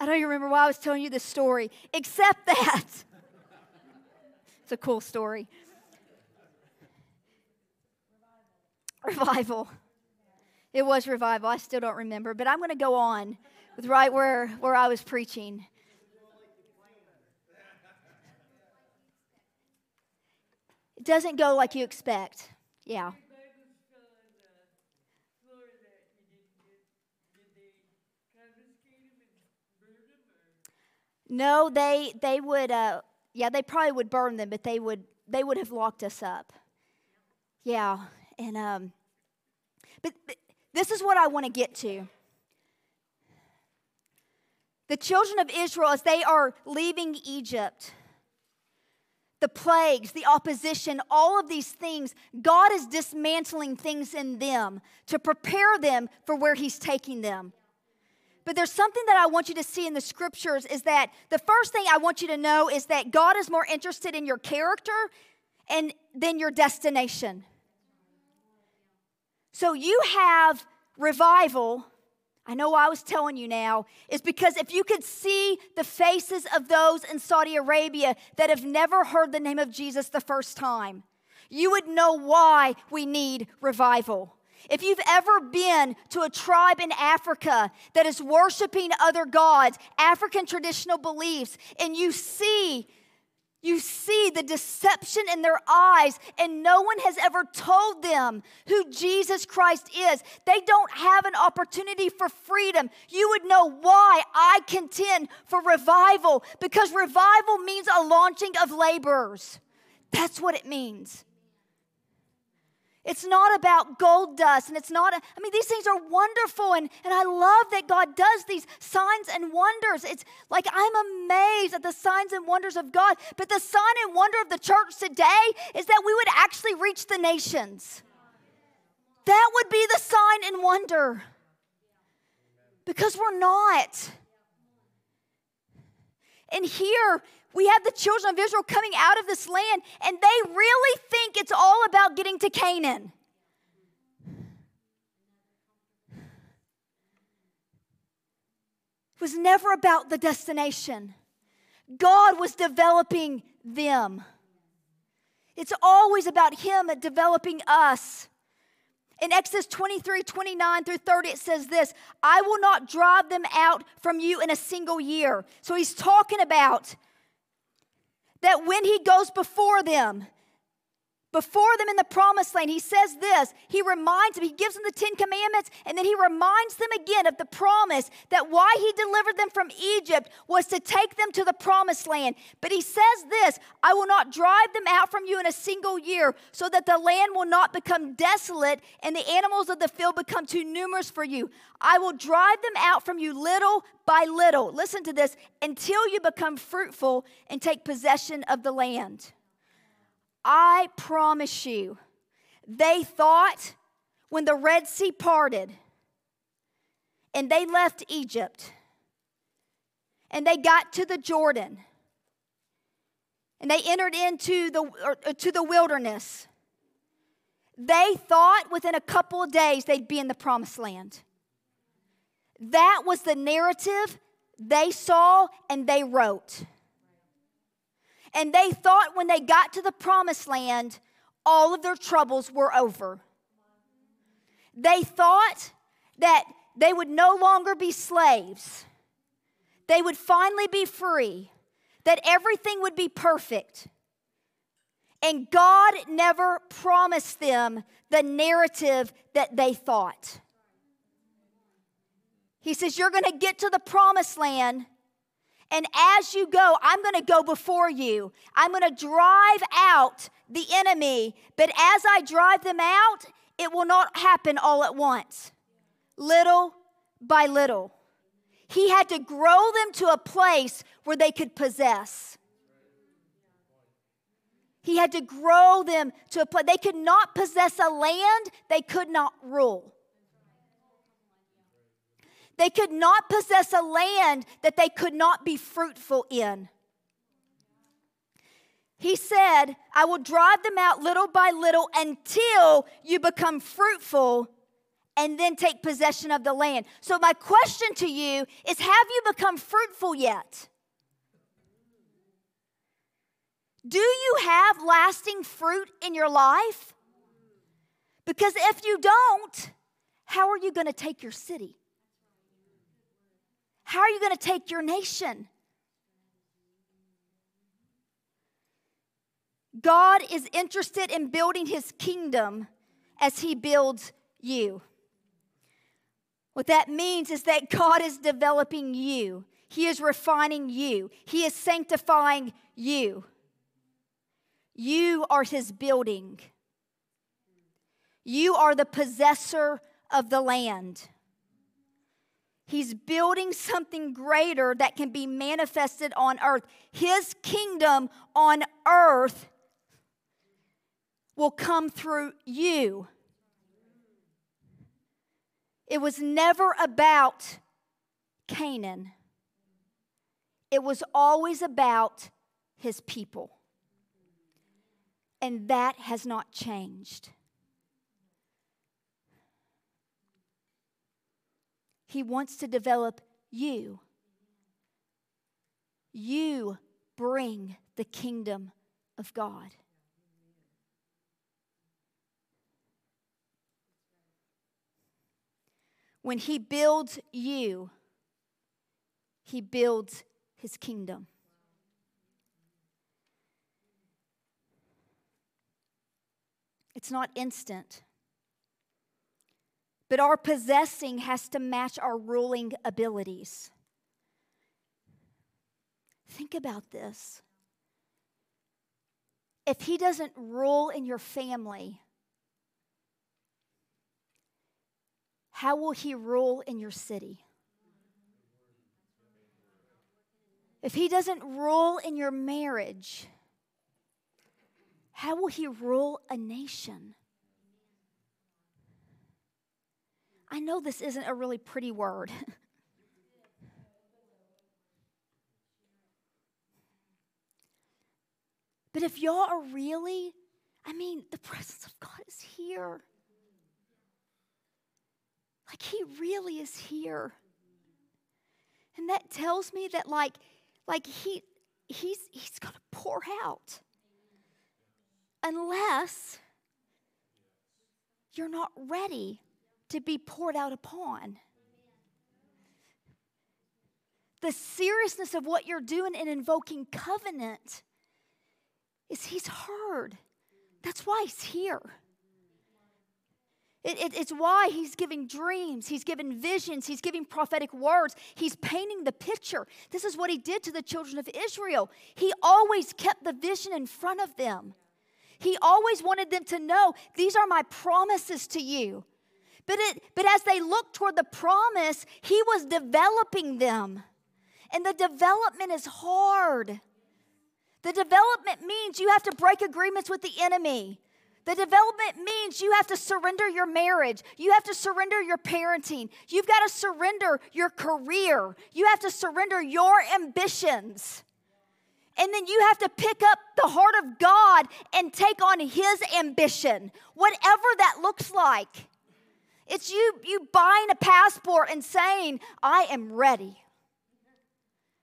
I don't even remember why I was telling you this story, except that. It's a cool story. Revival. It was revival. I still don't remember, but I'm going to go on with right where, where I was preaching. It doesn't go like you expect. Yeah. No, they they would. Uh, yeah, they probably would burn them, but they would they would have locked us up. Yeah, and um, but, but this is what I want to get to. The children of Israel, as they are leaving Egypt, the plagues, the opposition, all of these things, God is dismantling things in them to prepare them for where He's taking them. But there's something that I want you to see in the scriptures is that the first thing I want you to know is that God is more interested in your character and than your destination. So you have revival. I know I was telling you now is because if you could see the faces of those in Saudi Arabia that have never heard the name of Jesus the first time, you would know why we need revival. If you've ever been to a tribe in Africa that is worshiping other gods, African traditional beliefs, and you see, you see the deception in their eyes, and no one has ever told them who Jesus Christ is, they don't have an opportunity for freedom. You would know why I contend for revival, because revival means a launching of laborers. That's what it means. It's not about gold dust, and it's not, a, I mean, these things are wonderful, and, and I love that God does these signs and wonders. It's like I'm amazed at the signs and wonders of God, but the sign and wonder of the church today is that we would actually reach the nations. That would be the sign and wonder, because we're not. And here, we have the children of Israel coming out of this land, and they really think it's all about getting to Canaan. It was never about the destination. God was developing them. It's always about Him developing us. In Exodus twenty-three, twenty-nine through thirty, it says this, I will not drive them out from you in a single year. So he's talking about that when he goes before them, before them in the promised land, he says this, he reminds them, he gives them the Ten Commandments, and then he reminds them again of the promise that why he delivered them from Egypt was to take them to the promised land. But he says this, I will not drive them out from you in a single year, so that the land will not become desolate and the animals of the field become too numerous for you. I will drive them out from you little by little. Listen to this, until you become fruitful and take possession of the land. I promise you, they thought when the Red Sea parted and they left Egypt and they got to the Jordan and they entered into the, or, or to the wilderness, they thought within a couple of days they'd be in the promised land. That was the narrative they saw and they wrote. And they thought when they got to the promised land, all of their troubles were over. They thought that they would no longer be slaves. They would finally be free. That everything would be perfect. And God never promised them the narrative that they thought. He says, you're going to get to the promised land. And as you go, I'm going to go before you. I'm going to drive out the enemy. But as I drive them out, it will not happen all at once. Little by little. He had to grow them to a place where they could possess. He had to grow them to a place. They could not possess a land they could not rule. They could not possess a land that they could not be fruitful in. He said, I will drive them out little by little until you become fruitful and then take possession of the land. So my question to you is, have you become fruitful yet? Do you have lasting fruit in your life? Because if you don't, how are you going to take your city? How are you going to take your nation? God is interested in building his kingdom as he builds you. What that means is that God is developing you. He is refining you. He is sanctifying you. You are his building. You are the possessor of the land. He's building something greater that can be manifested on earth. His kingdom on earth will come through you. It was never about Canaan. It was always about his people. And that has not changed. He wants to develop you. You bring the kingdom of God. When he builds you, he builds his kingdom. It's not instant. But our possessing has to match our ruling abilities. Think about this. If he doesn't rule in your family, how will he rule in your city? If he doesn't rule in your marriage, how will he rule a nation? I know this isn't a really pretty word. But if y'all are really, I mean, the presence of God is here. Like, he really is here. And that tells me that, like, like he, he's, he's going to pour out. Unless you're not ready to be poured out upon. The seriousness of what you're doing in invoking covenant is he's heard. That's why he's here. It, it, it's why he's giving dreams. He's giving visions. He's giving prophetic words. He's painting the picture. This is what he did to the children of Israel. He always kept the vision in front of them. He always wanted them to know, these are my promises to you. But, it, but as they looked toward the promise, he was developing them. And the development is hard. The development means you have to break agreements with the enemy. The development means you have to surrender your marriage. You have to surrender your parenting. You've got to surrender your career. You have to surrender your ambitions. And then you have to pick up the heart of God and take on his ambition, whatever that looks like. It's you, you buying a passport and saying, I am ready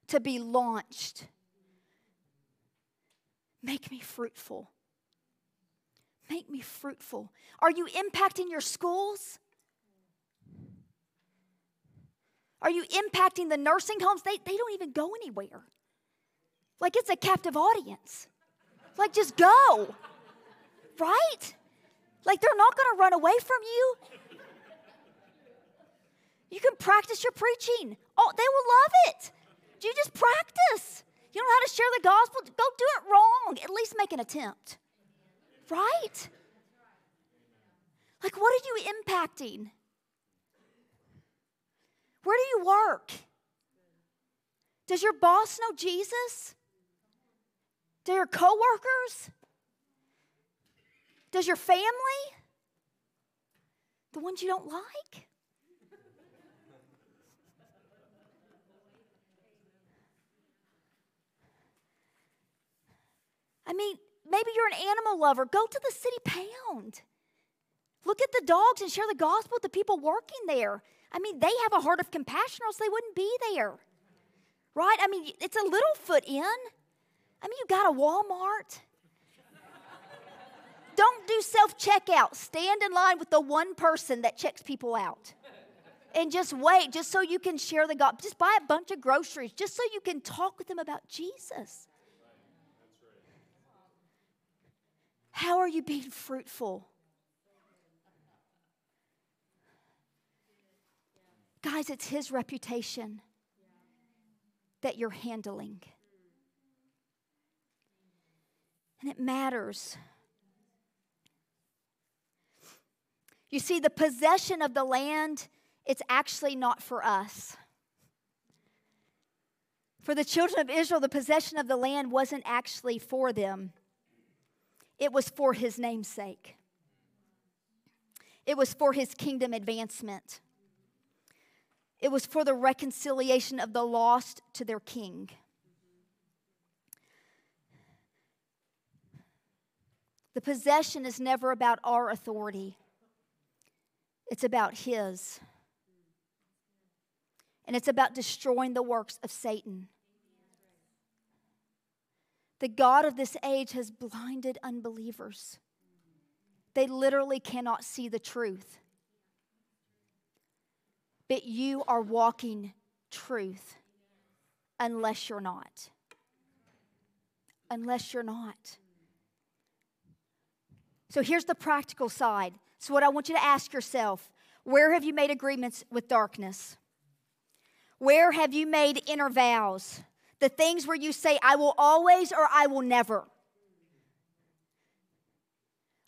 to be launched. Make me fruitful. Make me fruitful. Are you impacting your schools? Are you impacting the nursing homes? They, they don't even go anywhere. Like, it's a captive audience. Like, just go. Right? Like, they're not going to run away from you. You can practice your preaching. Oh, they will love it. You just practice. You don't know how to share the gospel? Go do it wrong. At least make an attempt. Right? Like, what are you impacting? Where do you work? Does your boss know Jesus? Do your coworkers? Does your family? The ones you don't like? I mean, maybe you're an animal lover. Go to the City Pound. Look at the dogs and share the gospel with the people working there. I mean, they have a heart of compassion or else they wouldn't be there. Right? I mean, it's a Littlefoot Inn. I mean, you got a Walmart. Don't do self-checkout. Stand in line with the one person that checks people out. And just wait, just so you can share the gospel. Just buy a bunch of groceries, just so you can talk with them about Jesus. How are you being fruitful? Guys, it's his reputation that you're handling. And it matters. You see, the possession of the land, it's actually not for us. For the children of Israel, the possession of the land wasn't actually for them. It was for his name's sake. It was for his kingdom advancement. It was for the reconciliation of the lost to their king. The possession is never about our authority. It's about his. And it's about destroying the works of Satan. The god of this age has blinded unbelievers. They literally cannot see the truth. But you are walking truth unless you're not. Unless you're not. So here's the practical side. So what I want you to ask yourself, where have you made agreements with darkness? Where have you made inner vows? The things where you say, I will always or I will never.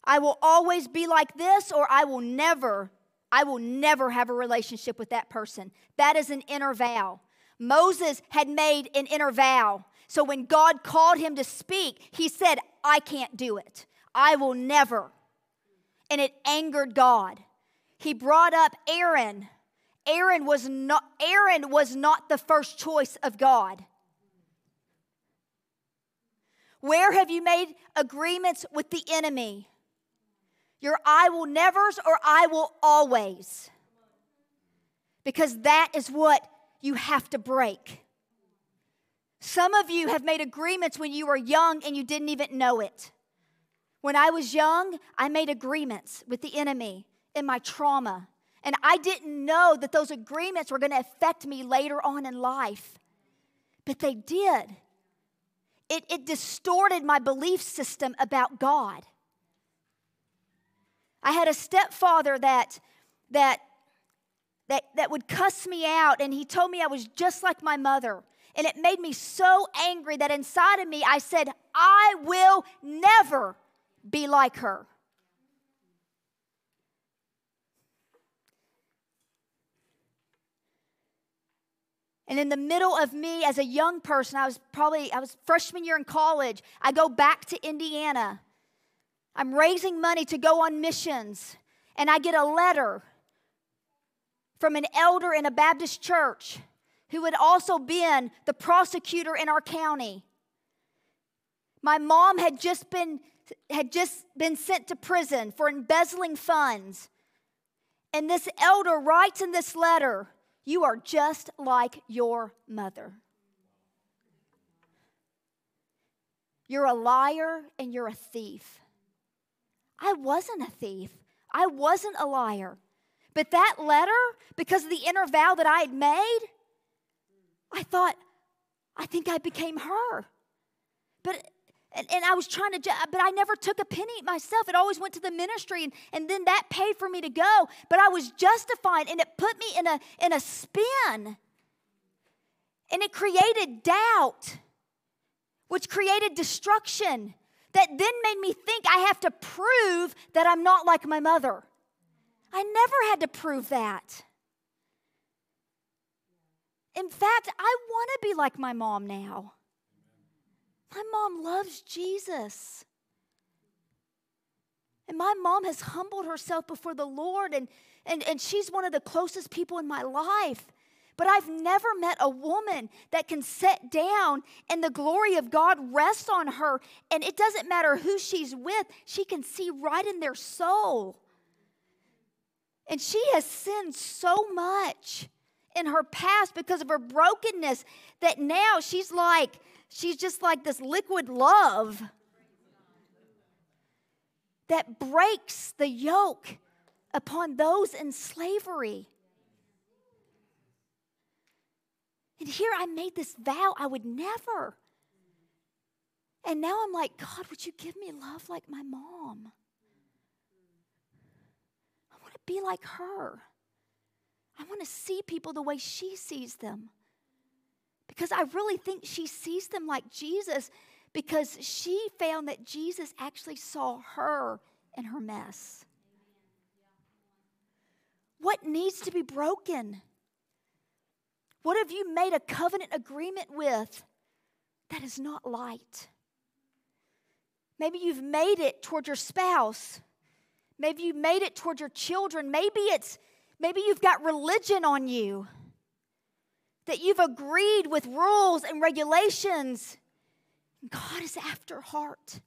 I will always be like this or I will never I will never have a relationship with that person. That is an inner vow. Moses had made an inner vow. So when God called him to speak, he said, I can't do it. I will never. And it angered God. He brought up Aaron. Aaron was not, Aaron was not the first choice of God. Where have you made agreements with the enemy? Your I will nevers or I will always. Because that is what you have to break. Some of you have made agreements when you were young and you didn't even know it. When I was young, I made agreements with the enemy in my trauma. And I didn't know that those agreements were going to affect me later on in life. But they did. It, it distorted my belief system about God. I had a stepfather that, that, that, that would cuss me out, and he told me I was just like my mother. And it made me so angry that inside of me, I said, I will never be like her. And in the middle of me as a young person, I was probably, I was freshman year in college, I go back to Indiana. I'm raising money to go on missions, and I get a letter from an elder in a Baptist church who had also been the prosecutor in our county. My mom had just been, had just been sent to prison for embezzling funds, and this elder writes in this letter, "You are just like your mother. You're a liar and you're a thief." I wasn't a thief. I wasn't a liar. But that letter, because of the inner vow that I had made, I thought, I think I became her. But, and, and I was trying to, but I never took a penny myself. It always went to the ministry, and, and then that paid for me to go. But I was justified, and it put me in a, in a spin. And it created doubt, which created destruction. That then made me think I have to prove that I'm not like my mother. I never had to prove that. In fact, I want to be like my mom now. My mom loves Jesus. And my mom has humbled herself before the Lord, and, and, and she's one of the closest people in my life. But I've never met a woman that can sit down and the glory of God rests on her. And it doesn't matter who she's with. She can see right in their soul. And she has sinned so much in her past because of her brokenness that now she's like, she's just like this liquid love that breaks the yoke upon those in slavery. And here I made this vow I would never. And now I'm like, God, would you give me love like my mom? I want to be like her. I want to see people the way she sees them. Because I really think she sees them like Jesus, because she found that Jesus actually saw her in her mess. What needs to be broken? What have you made a covenant agreement with that is not light? Maybe you've made it toward your spouse. Maybe you've made it toward your children. Maybe it's, maybe you've got religion on you, that you've agreed with rules and regulations. God is after heart.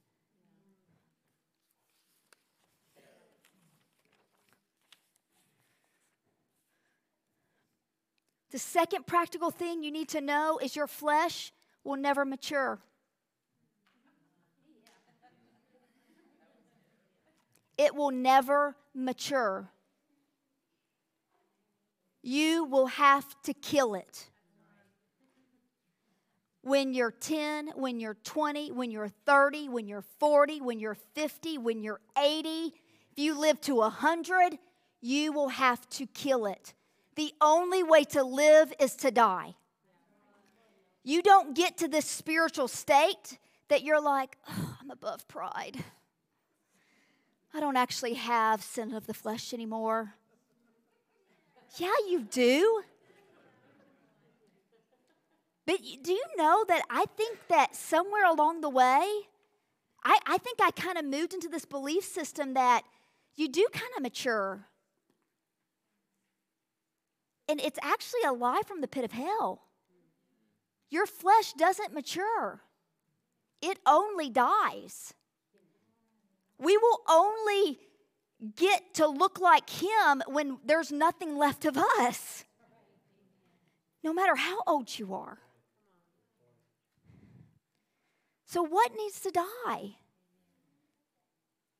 The second practical thing you need to know is your flesh will never mature. It will never mature. You will have to kill it. When you're ten, when you're twenty, when you're thirty, when you're forty, when you're fifty, when you're eighty, if you live to one hundred, you will have to kill it. The only way to live is to die. You don't get to this spiritual state that you're like, oh, I'm above pride. I don't actually have sin of the flesh anymore. Yeah, you do. But do you know that I think that somewhere along the way, I, I think I kind of moved into this belief system that you do kind of mature. And it's actually a lie from the pit of hell. Your flesh doesn't mature. It only dies. We will only get to look like him when there's nothing left of us. No matter how old you are. So what needs to die?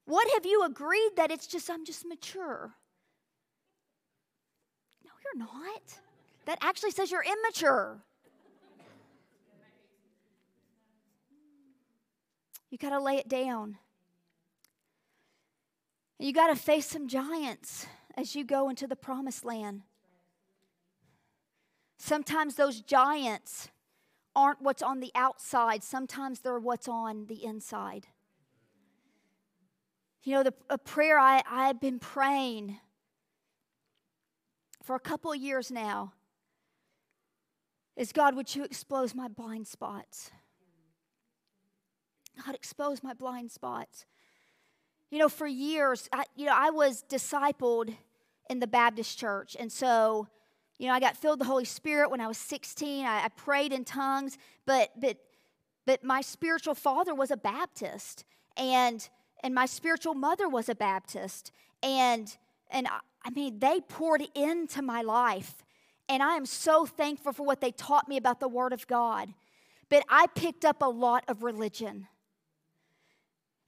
What have you agreed that it's just, I'm just mature? No, you're not. That actually says you're immature. You got to lay it down. And you got to face some giants as you go into the promised land. Sometimes those giants aren't what's on the outside. Sometimes they're what's on the inside. You know, the, a prayer I, I've been praying for a couple of years now is, God, would you expose my blind spots? God, expose my blind spots. You know, for years, I, you know, I was discipled in the Baptist church, and so... You know, I got filled with the Holy Spirit when I was sixteen. I, I prayed in tongues, but but but my spiritual father was a Baptist, and and my spiritual mother was a Baptist, and and I, I mean they poured into my life, and I am so thankful for what they taught me about the Word of God. But I picked up a lot of religion,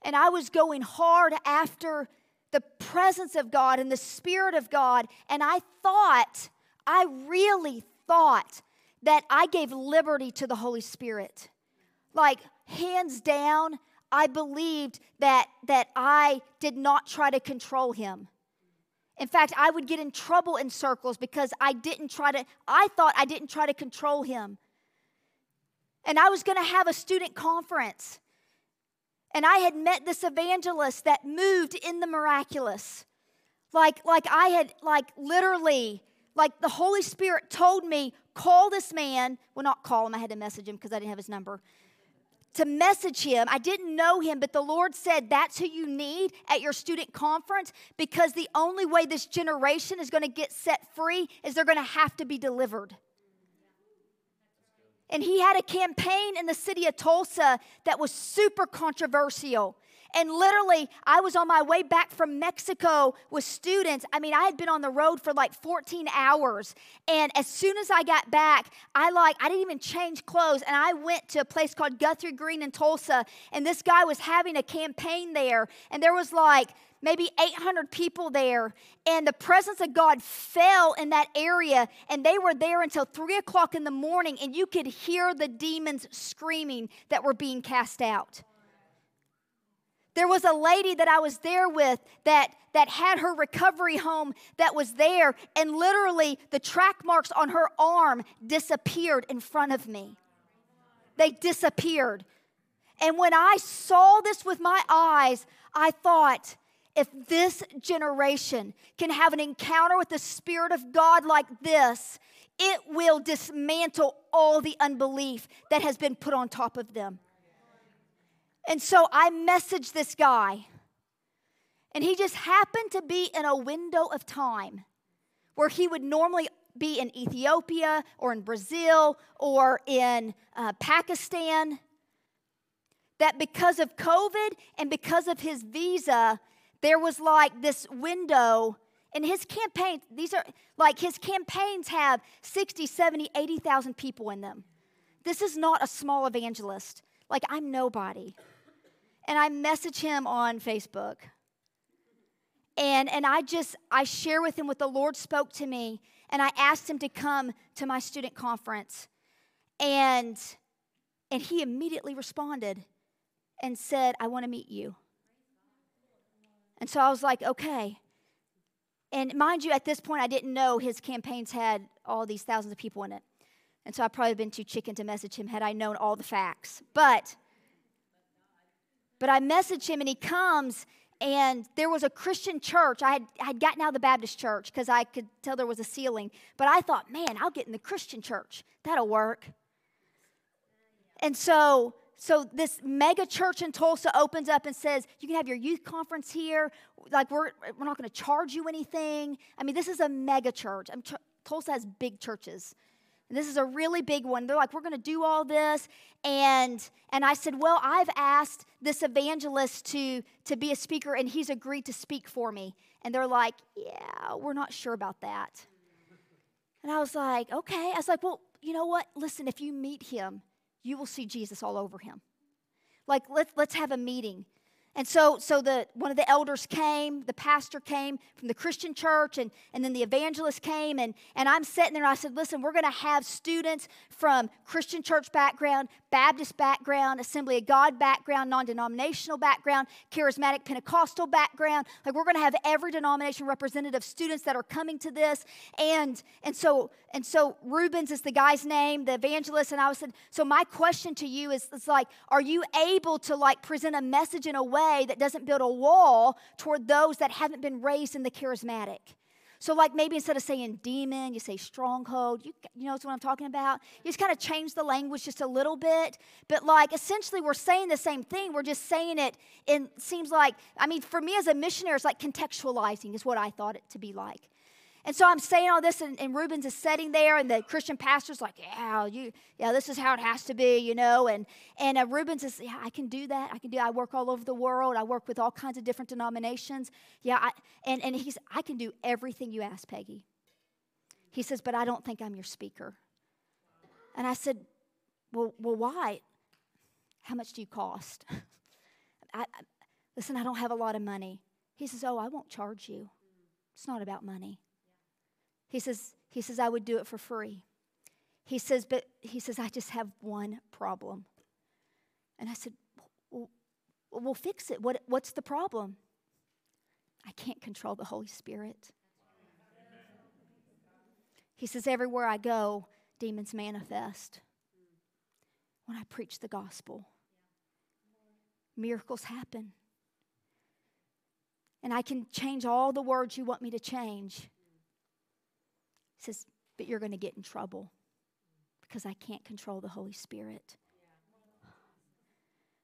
and I was going hard after the presence of God and the Spirit of God, and I thought. I really thought that I gave liberty to the Holy Spirit. Like, hands down, I believed that, that I did not try to control him. In fact, I would get in trouble in circles because I didn't try to, I thought I didn't try to control him. And I was going to have a student conference. And I had met this evangelist that moved in the miraculous. Like, like I had, like literally... Like the Holy Spirit told me, call this man. Well, not call him. I had to message him because I didn't have his number. To message him. I didn't know him, but the Lord said that's who you need at your student conference, because the only way this generation is going to get set free is they're going to have to be delivered. And he had a campaign in the city of Tulsa that was super controversial. And literally, I was on my way back from Mexico with students. I mean, I had been on the road for like fourteen hours. And as soon as I got back, I like, I didn't even change clothes. And I went to a place called Guthrie Green in Tulsa. And this guy was having a campaign there. And there was like maybe eight hundred people there. And the presence of God fell in that area. And they were there until three o'clock in the morning. And you could hear the demons screaming that were being cast out. There was a lady that I was there with that, that had her recovery home that was there, and literally the track marks on her arm disappeared in front of me. They disappeared. And when I saw this with my eyes, I thought, if this generation can have an encounter with the Spirit of God like this, it will dismantle all the unbelief that has been put on top of them. And so I messaged this guy, and he just happened to be in a window of time where he would normally be in Ethiopia or in Brazil or in uh, Pakistan, that because of COVID and because of his visa, there was like this window. And his campaign, these are like his campaigns have sixty, seventy, eighty thousand people in them. This is not a small evangelist. Like, I'm nobody. And I message him on Facebook. And, and I just, I share with him what the Lord spoke to me. And I asked him to come to my student conference. And, and he immediately responded and said, I want to meet you. And so I was like, okay. And mind you, at this point, I didn't know his campaigns had all these thousands of people in it. And so I'd probably been too chicken to message him had I known all the facts. But, but I messaged him, and he comes, and there was a Christian church. I had, I had gotten out of the Baptist church because I could tell there was a ceiling. But I thought, man, I'll get in the Christian church. That'll work. And so, so this mega church in Tulsa opens up and says, you can have your youth conference here. Like, we're, we're not going to charge you anything. I mean, this is a mega church. I'm, Tulsa has big churches. This is a really big one. They're like, we're going to do all this. And, and I said, well, I've asked this evangelist to, to be a speaker, and he's agreed to speak for me. And they're like, yeah, we're not sure about that. And I was like, okay. I was like, well, you know what? Listen, if you meet him, you will see Jesus all over him. Like, let's, let's have a meeting. And so, so the, one of the elders came, the pastor came from the Christian church, and, and then the evangelist came, and, and I'm sitting there, and I said, listen, we're going to have students from Christian church background, Baptist background, Assembly of God background, non-denominational background, charismatic Pentecostal background. Like, we're going to have every denomination represented of students that are coming to this. And, and, so, and so Rubens is the guy's name, the evangelist, and I said, so my question to you is, it's like, are you able to, like, present a message in a way that doesn't build a wall toward those that haven't been raised in the charismatic? So, like, maybe instead of saying demon, you say stronghold. You, you know what I'm talking about? You just kind of change the language just a little bit. But, like, essentially we're saying the same thing. We're just saying it in, seems like, I mean, for me as a missionary, it's like contextualizing is what I thought it to be like. And so I'm saying all this, and, and Rubens is sitting there, and the Christian pastor's like, yeah, you, yeah, this is how it has to be, you know. And, and uh, Rubens is, yeah, I can do that. I can do that. I work all over the world. I work with all kinds of different denominations. Yeah, I, and, and he's, I can do everything you ask, Peggy. He says, but I don't think I'm your speaker. And I said, well, well why? How much do you cost? I, I, listen, I don't have a lot of money. He says, oh, I won't charge you. It's not about money. He says, he says, I would do it for free. He says, but he says, I just have one problem. And I said, well, we'll fix it. What, what's the problem? I can't control the Holy Spirit. He says, everywhere I go, demons manifest. When I preach the gospel, miracles happen. And I can change all the words you want me to change. He says, but you're going to get in trouble because I can't control the Holy Spirit.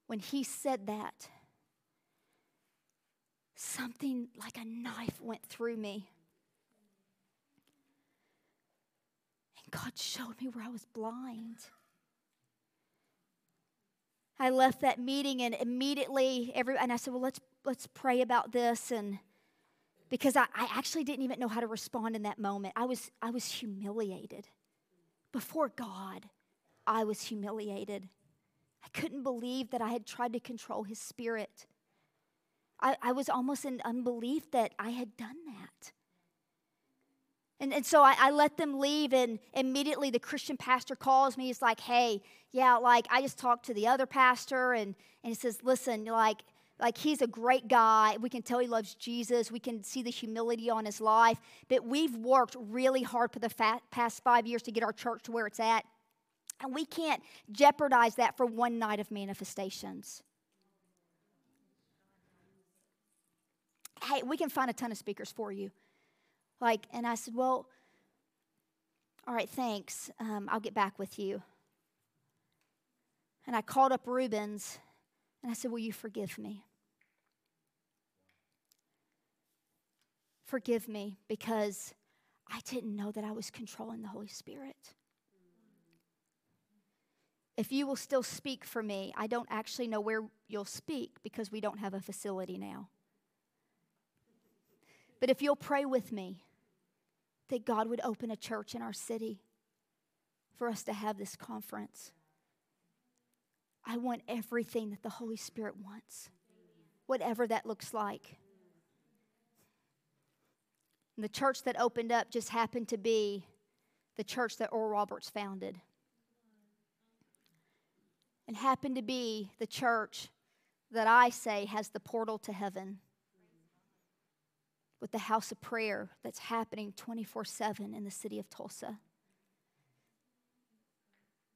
When he said that, something like a knife went through me. And God showed me where I was blind. I left that meeting, and immediately, every and I said, well, let's let's pray about this, and because I, I actually didn't even know how to respond in that moment. I was I was humiliated. Before God, I was humiliated. I couldn't believe that I had tried to control his spirit. I, I was almost in unbelief that I had done that. And, and so I, I let them leave, and immediately the Christian pastor calls me. He's like, hey, yeah, like I just talked to the other pastor, and, and he says, listen, like, like he's a great guy. We can tell he loves Jesus. We can see the humility on his life. But we've worked really hard for the fa- past five years to get our church to where it's at. And we can't jeopardize that for one night of manifestations. Hey, we can find a ton of speakers for you. Like, and I said, well, all right, thanks. Um, I'll get back with you. And I called up Rubens, and I said, will you forgive me? Forgive me, because I didn't know that I was controlling the Holy Spirit. If you will still speak for me, I don't actually know where you'll speak because we don't have a facility now. But if you'll pray with me that God would open a church in our city for us to have this conference. I want everything that the Holy Spirit wants, whatever that looks like. And the church that opened up just happened to be the church that Earl Roberts founded. And happened to be the church that I say has the portal to heaven. With the house of prayer that's happening twenty-four seven in the city of Tulsa.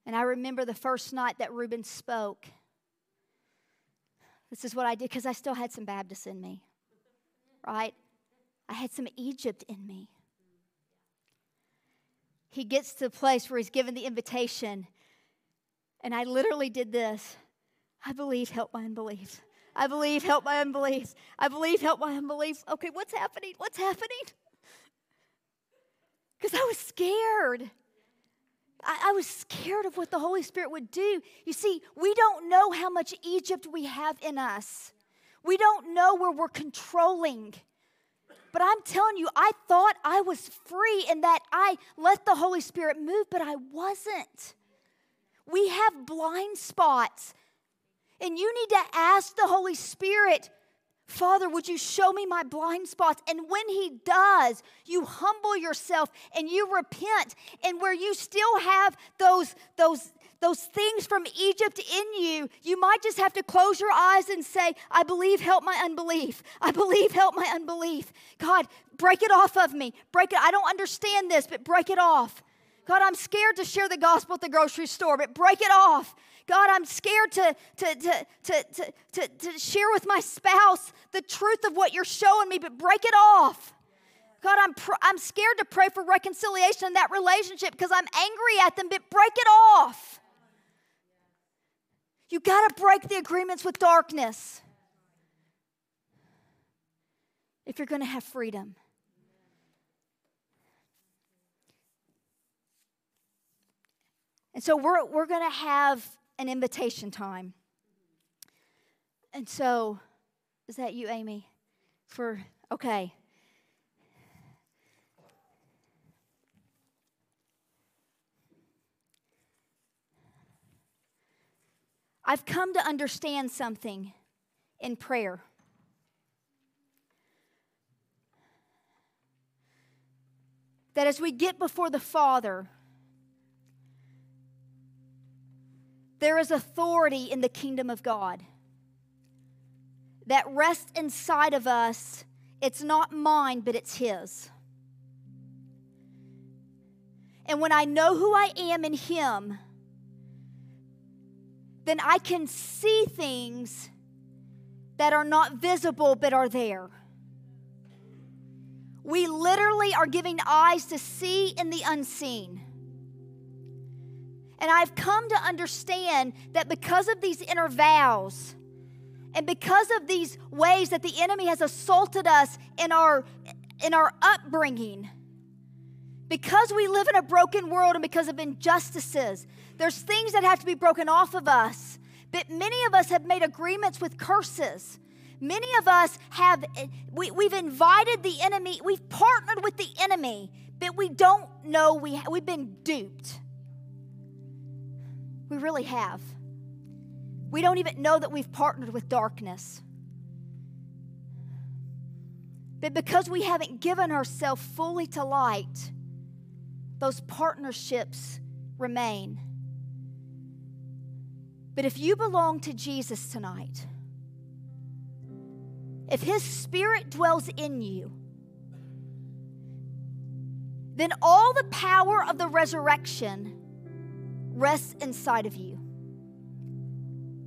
And I remember the first night that Reuben spoke. This is what I did, because I still had some Baptist in me, right? I had some Egypt in me. He gets to the place where he's given the invitation, and I literally did this. I believe, help my unbelief. I believe, help my unbelief. I believe, help my unbelief. Okay, what's happening? What's happening? Because I was scared. I, I was scared of what the Holy Spirit would do. You see, we don't know how much Egypt we have in us. We don't know where we're controlling. But I'm telling you, I thought I was free in that I let the Holy Spirit move, but I wasn't. We have blind spots. And you need to ask the Holy Spirit, Father, would you show me my blind spots? And when he does, you humble yourself and you repent. And where you still have those, those, those things from Egypt in you, you might just have to close your eyes and say, I believe, help my unbelief. I believe, help my unbelief. God, break it off of me. Break it. I don't understand this, but break it off. God, I'm scared to share the gospel at the grocery store, but break it off. God, I'm scared to, to, to, to, to, to, to share with my spouse the truth of what you're showing me, but break it off. God, I'm, pr- I'm scared to pray for reconciliation in that relationship because I'm angry at them, but break it off. You got to break the agreements with darkness if you're going to have freedom. And so we're we're going to have an invitation time. And so, is that you, Amy? For, okay. I've come to understand something in prayer. That as we get before the Father, there is authority in the kingdom of God that rests inside of us. It's not mine, but it's his. And when I know who I am in him, then I can see things that are not visible but are there. We literally are giving eyes to see in the unseen. And I've come to understand that because of these inner vows and because of these ways that the enemy has assaulted us in our, in our upbringing, because we live in a broken world and because of injustices, there's things that have to be broken off of us. But many of us have made agreements with curses. Many of us have, we, we've invited the enemy, we've partnered with the enemy, but we don't know, we, we've been duped. We really have. We don't even know that we've partnered with darkness. But because we haven't given ourselves fully to light, those partnerships remain. But if you belong to Jesus tonight, if His Spirit dwells in you, then all the power of the resurrection rests inside of you.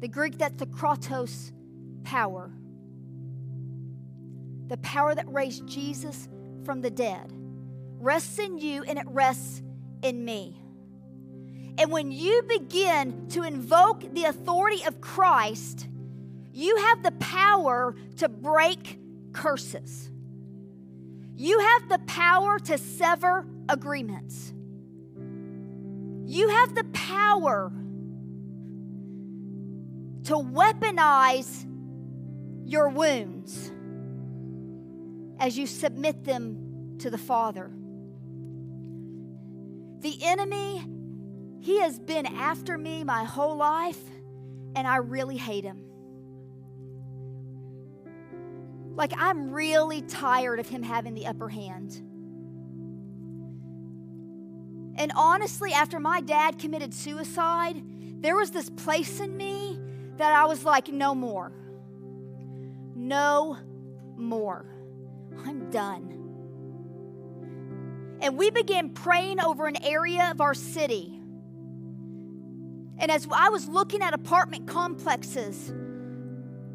The Greek, that's the Kratos power. The power that raised Jesus from the dead rests in you, and it rests in me. And when you begin to invoke the authority of Christ, you have the power to break curses. You have the power to sever agreements. You have the power to weaponize your wounds as you submit them to the Father. The enemy, he has been after me my whole life, and I really hate him. Like, I'm really tired of him having the upper hand. And honestly, after my dad committed suicide, there was this place in me that I was like, no more. No more. I'm done. And we began praying over an area of our city. And as I was looking at apartment complexes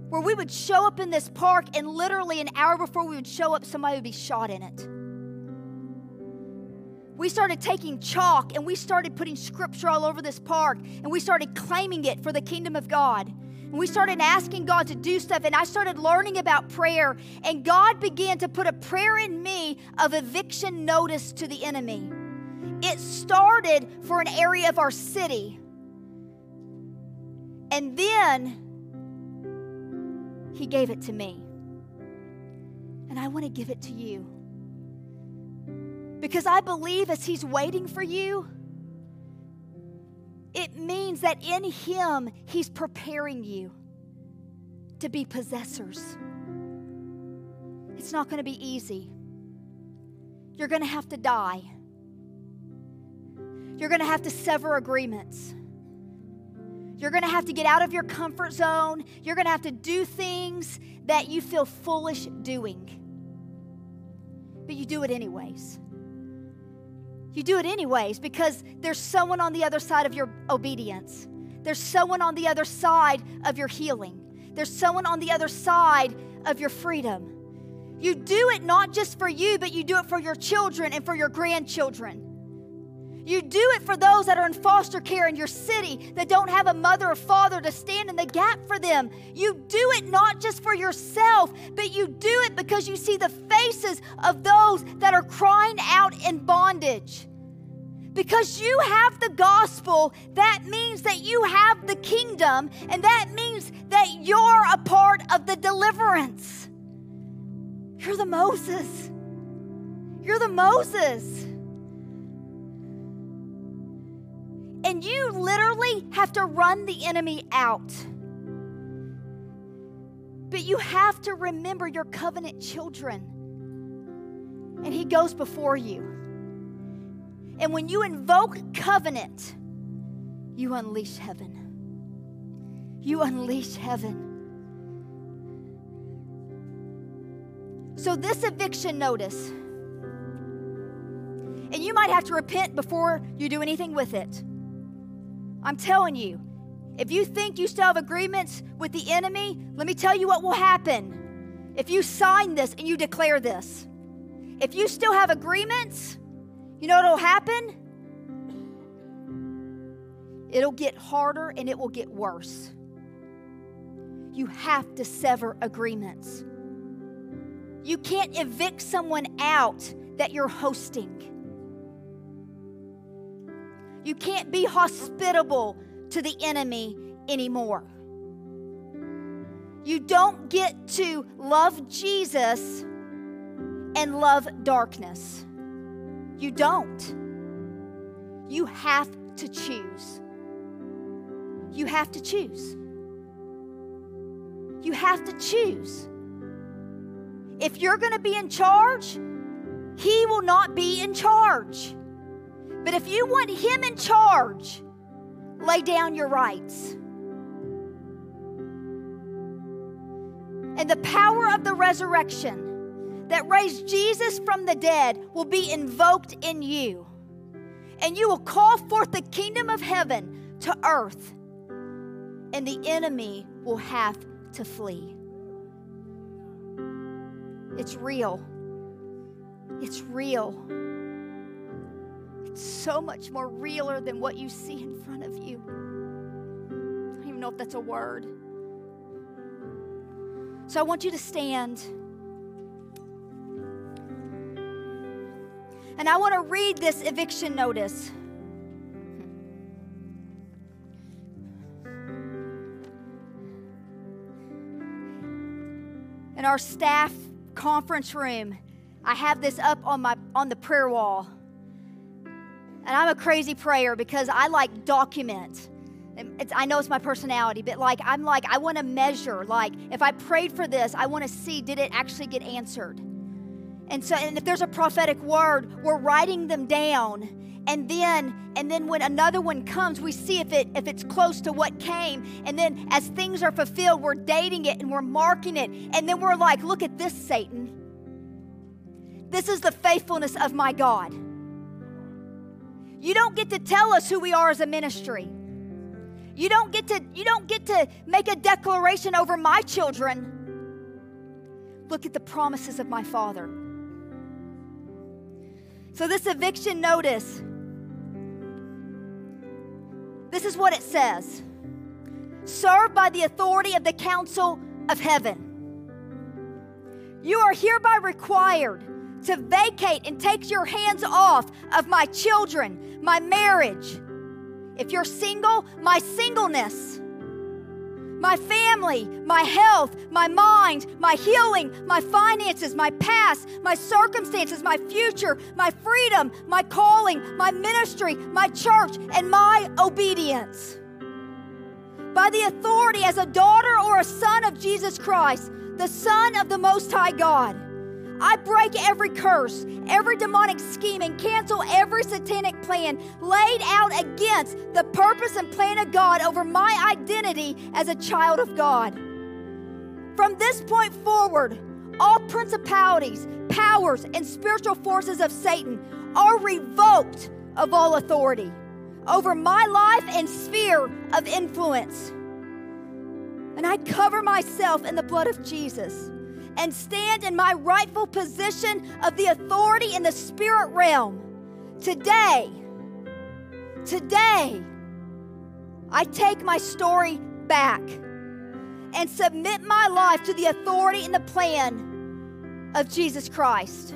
where we would show up in this park and literally an hour before we would show up, somebody would be shot in it. We started taking chalk and we started putting scripture all over this park and we started claiming it for the kingdom of God. And we started asking God to do stuff, and I started learning about prayer, and God began to put a prayer in me of eviction notice to the enemy. It started for an area of our city. And then He gave it to me. And I want to give it to you. Because I believe as He's waiting for you, it means that in Him, He's preparing you to be possessors. It's not going to be easy. You're going to have to die. You're going to have to sever agreements. You're going to have to get out of your comfort zone. You're going to have to do things that you feel foolish doing. But you do it anyways. You do it anyways because there's someone on the other side of your obedience. There's someone on the other side of your healing. There's someone on the other side of your freedom. You do it not just for you, but you do it for your children and for your grandchildren. You do it for those that are in foster care in your city that don't have a mother or father to stand in the gap for them. You do it not just for yourself, but you do it because you see the faces of those that are crying out in bondage. Because you have the gospel, that means that you have the kingdom, and that means that you're a part of the deliverance. You're the Moses. You're the Moses. And you literally have to run the enemy out. But you have to remember your covenant children. And He goes before you. And when you invoke covenant, you unleash heaven. You unleash heaven. So this eviction notice, and you might have to repent before you do anything with it. I'm telling you, if you think you still have agreements with the enemy, let me tell you what will happen. If you sign this and you declare this, if you still have agreements, you know what will happen? It'll get harder and it will get worse. You have to sever agreements. You can't evict someone out that you're hosting. You can't be hospitable to the enemy anymore. You don't get to love Jesus and love darkness. You don't. You have to choose. You have to choose. You have to choose. If you're going to be in charge, he will not be in charge. But if you want him in charge, lay down your rights. And the power of the resurrection that raised Jesus from the dead will be invoked in you. And you will call forth the kingdom of heaven to earth. And the enemy will have to flee. It's real. It's real. It's so much more realer than what you see in front of you. I don't even know if that's a word. So I want you to stand. And I want to read this eviction notice. In our staff conference room, I have this up on my on the prayer wall. And I'm a crazy prayer because I like document. It's, I know it's my personality, but like I'm like, I want to measure. Like if I prayed for this, I want to see, did it actually get answered? And so, and if there's a prophetic word, we're writing them down. And then, and then when another one comes, we see if it if it's close to what came. And then as things are fulfilled, we're dating it and we're marking it. And then we're like, look at this, Satan. This is the faithfulness of my God. You don't get to tell us who we are as a ministry. You don't get to, you don't get to make a declaration over my children. Look at the promises of my Father. So this eviction notice, this is what it says. Served by the authority of the council of heaven. You are hereby required to vacate and take your hands off of my children, my marriage. If you're single, my singleness, my family, my health, my mind, my healing, my finances, my past, my circumstances, my future, my freedom, my calling, my ministry, my church, and my obedience. By the authority as a daughter or a son of Jesus Christ, the Son of the Most High God, I break every curse, every demonic scheme, and cancel every satanic plan laid out against the purpose and plan of God over my identity as a child of God. From this point forward, all principalities, powers, and spiritual forces of Satan are revoked of all authority over my life and sphere of influence. And I cover myself in the blood of Jesus and stand in my rightful position of the authority in the spirit realm. Today, today, I take my story back and submit my life to the authority and the plan of Jesus Christ.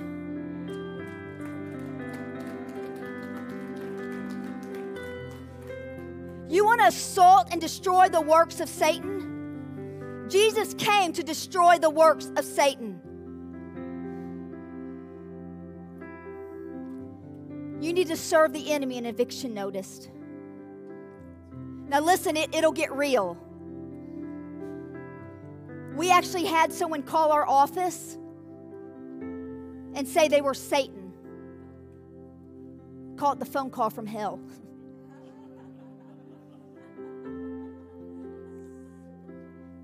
You want to assault and destroy the works of Satan? Jesus came to destroy the works of Satan. You need to serve the enemy an eviction notice. Now listen, it, it'll get real. We actually had someone call our office and say they were Satan. Call it the phone call from hell.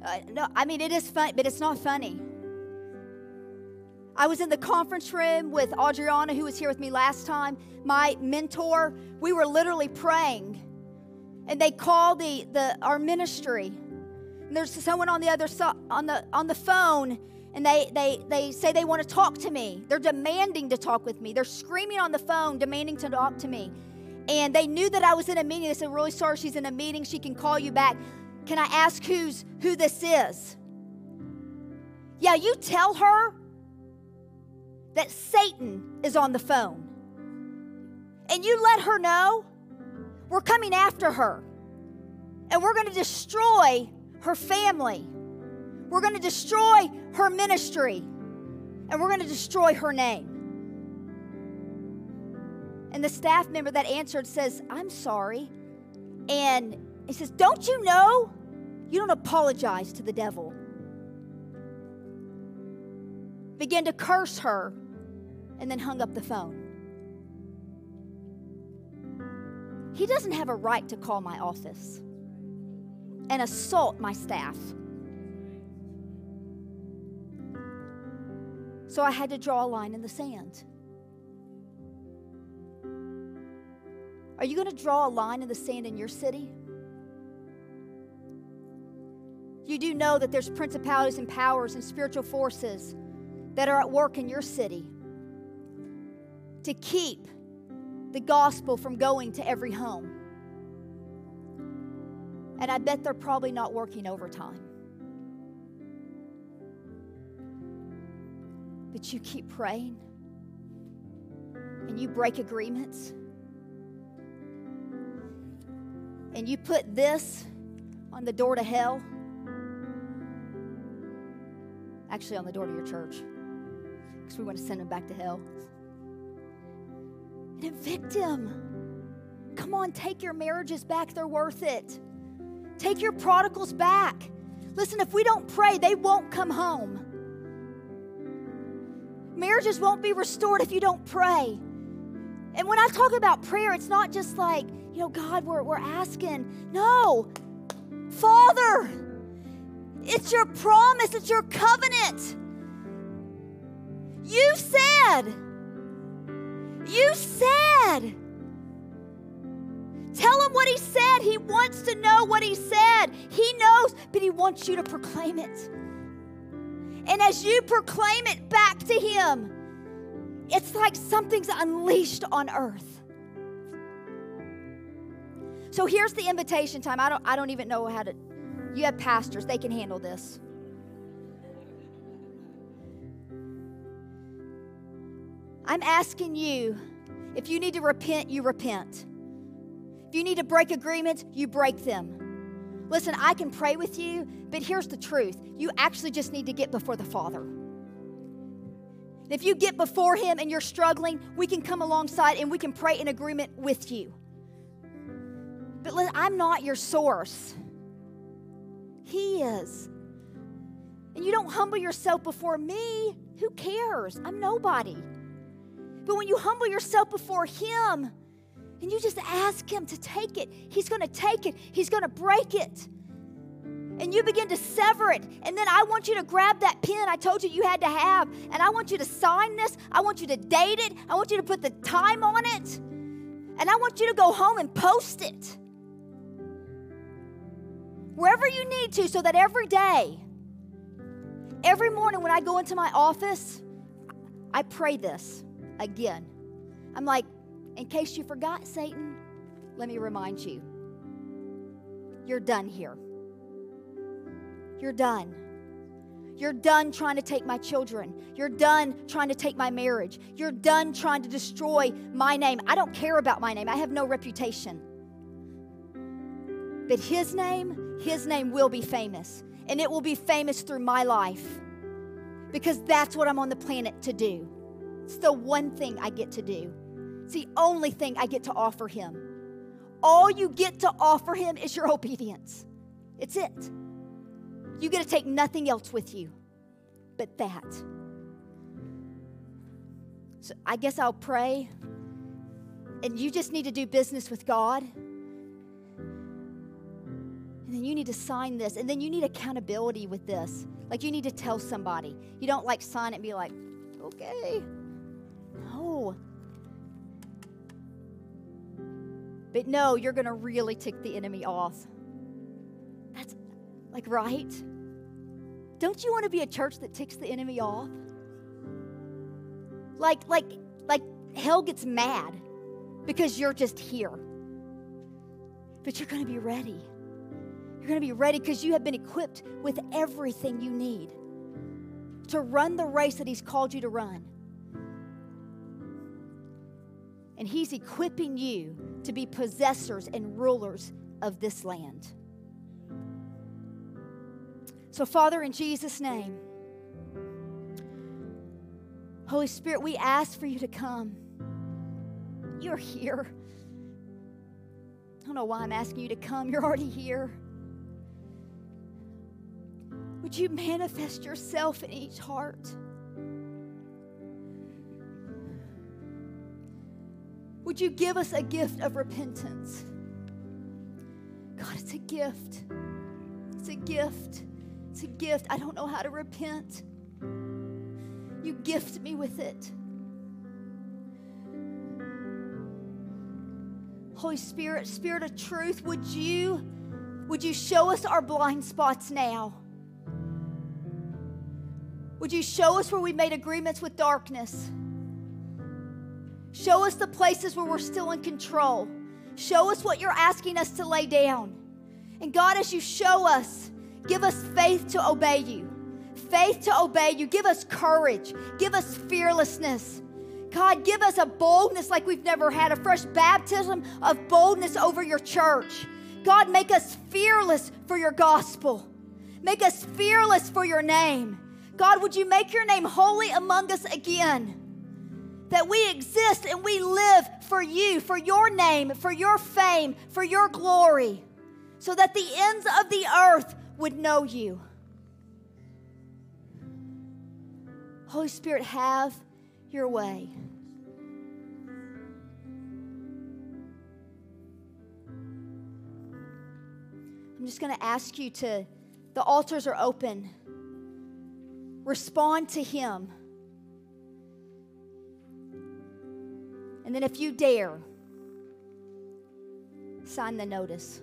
Uh, no, I mean, it is funny, but it's not funny. I was in the conference room with Adriana, who was here with me last time, my mentor. We were literally praying, and they called the, the our ministry. And there's someone on the other so, on the on the phone, and they they they say they want to talk to me. They're demanding to talk with me. They're screaming on the phone, demanding to talk to me. And they knew that I was in a meeting. They said, "Really sorry, she's in a meeting. She can call you back. Can I ask who's who this is?" Yeah, you tell her that Satan is on the phone. And you let her know we're coming after her. And we're going to destroy her family. We're going to destroy her ministry, and we're going to destroy her name. And the staff member that answered says, I'm sorry. And he says, don't you know? You don't apologize to the devil. Began to curse her and then hung up the phone. He doesn't have a right to call my office and assault my staff. So I had to draw a line in the sand. Are you going to draw a line in the sand in your city? You do know that there's principalities and powers and spiritual forces that are at work in your city to keep the gospel from going to every home. And I bet they're probably not working overtime. But you keep praying and you break agreements. And you put this on the door to hell. Actually, on the door to your church. Because we want to send them back to hell. And evict them. Come on, take your marriages back. They're worth it. Take your prodigals back. Listen, if we don't pray, they won't come home. Marriages won't be restored if you don't pray. And when I talk about prayer, it's not just like, you know, God, we're, we're asking. No. Father, it's your promise. It's your covenant. You said. You said. Tell him what he said. He wants to know what he said. He knows, but he wants you to proclaim it. And as you proclaim it back to him, it's like something's unleashed on earth. So here's the invitation time. I don't, I don't even know how to, you have pastors, they can handle this. I'm asking you, if you need to repent, you repent. If you need to break agreements, you break them. Listen, I can pray with you, but here's the truth. You actually just need to get before the Father. If you get before him and you're struggling, we can come alongside and we can pray in agreement with you. But listen, I'm not your source. He is. And you don't humble yourself before me. Who cares? I'm nobody. But when you humble yourself before him and you just ask him to take it, he's going to take it. He's going to break it. And you begin to sever it. And then I want you to grab that pen I told you you had to have. And I want you to sign this. I want you to date it. I want you to put the time on it. And I want you to go home and post it. Wherever you need to, so that every day, every morning when I go into my office, I pray this again. I'm like, in case you forgot, Satan, let me remind you. You're done here. You're done. You're done trying to take my children. You're done trying to take my marriage. You're done trying to destroy my name. I don't care about my name. I have no reputation. But his name, his name will be famous. And it will be famous through my life. Because that's what I'm on the planet to do. It's the one thing I get to do. It's the only thing I get to offer him. All you get to offer him is your obedience. It's it. You get to take nothing else with you but that. So I guess I'll pray. And you just need to do business with God. And then you need to sign this. And then you need accountability with this. Like you need to tell somebody. You don't like sign it and be like, okay. No. But no, you're going to really tick the enemy off. That's like, right? Don't you want to be a church that ticks the enemy off? Like, like, like hell gets mad because you're just here. But you're going to be ready. You're going to be ready because you have been equipped with everything you need to run the race that he's called you to run. And he's equipping you to be possessors and rulers of this land. So, Father, in Jesus' name, Holy Spirit, we ask for you to come. You're here. I don't know why I'm asking you to come. You're already here. Would you manifest yourself in each heart? Would you give us a gift of repentance? God, it's a gift. It's a gift. It's a gift. I don't know how to repent. You gift me with it. Holy Spirit, Spirit of truth, would you, would you show us our blind spots now? Would you show us where we made agreements with darkness? Show us the places where we're still in control. Show us what you're asking us to lay down. And God, as you show us, give us faith to obey you. Faith to obey you. Give us courage. Give us fearlessness. God, give us a boldness like we've never had, a fresh baptism of boldness over your church. God, make us fearless for your gospel. Make us fearless for your name. God, would you make your name holy among us again? That we exist and we live for you, for your name, for your fame, for your glory, so that the ends of the earth would know you. Holy Spirit, have your way. I'm just going to ask you to, the altars are open. Respond to him. And then if you dare, sign the notice.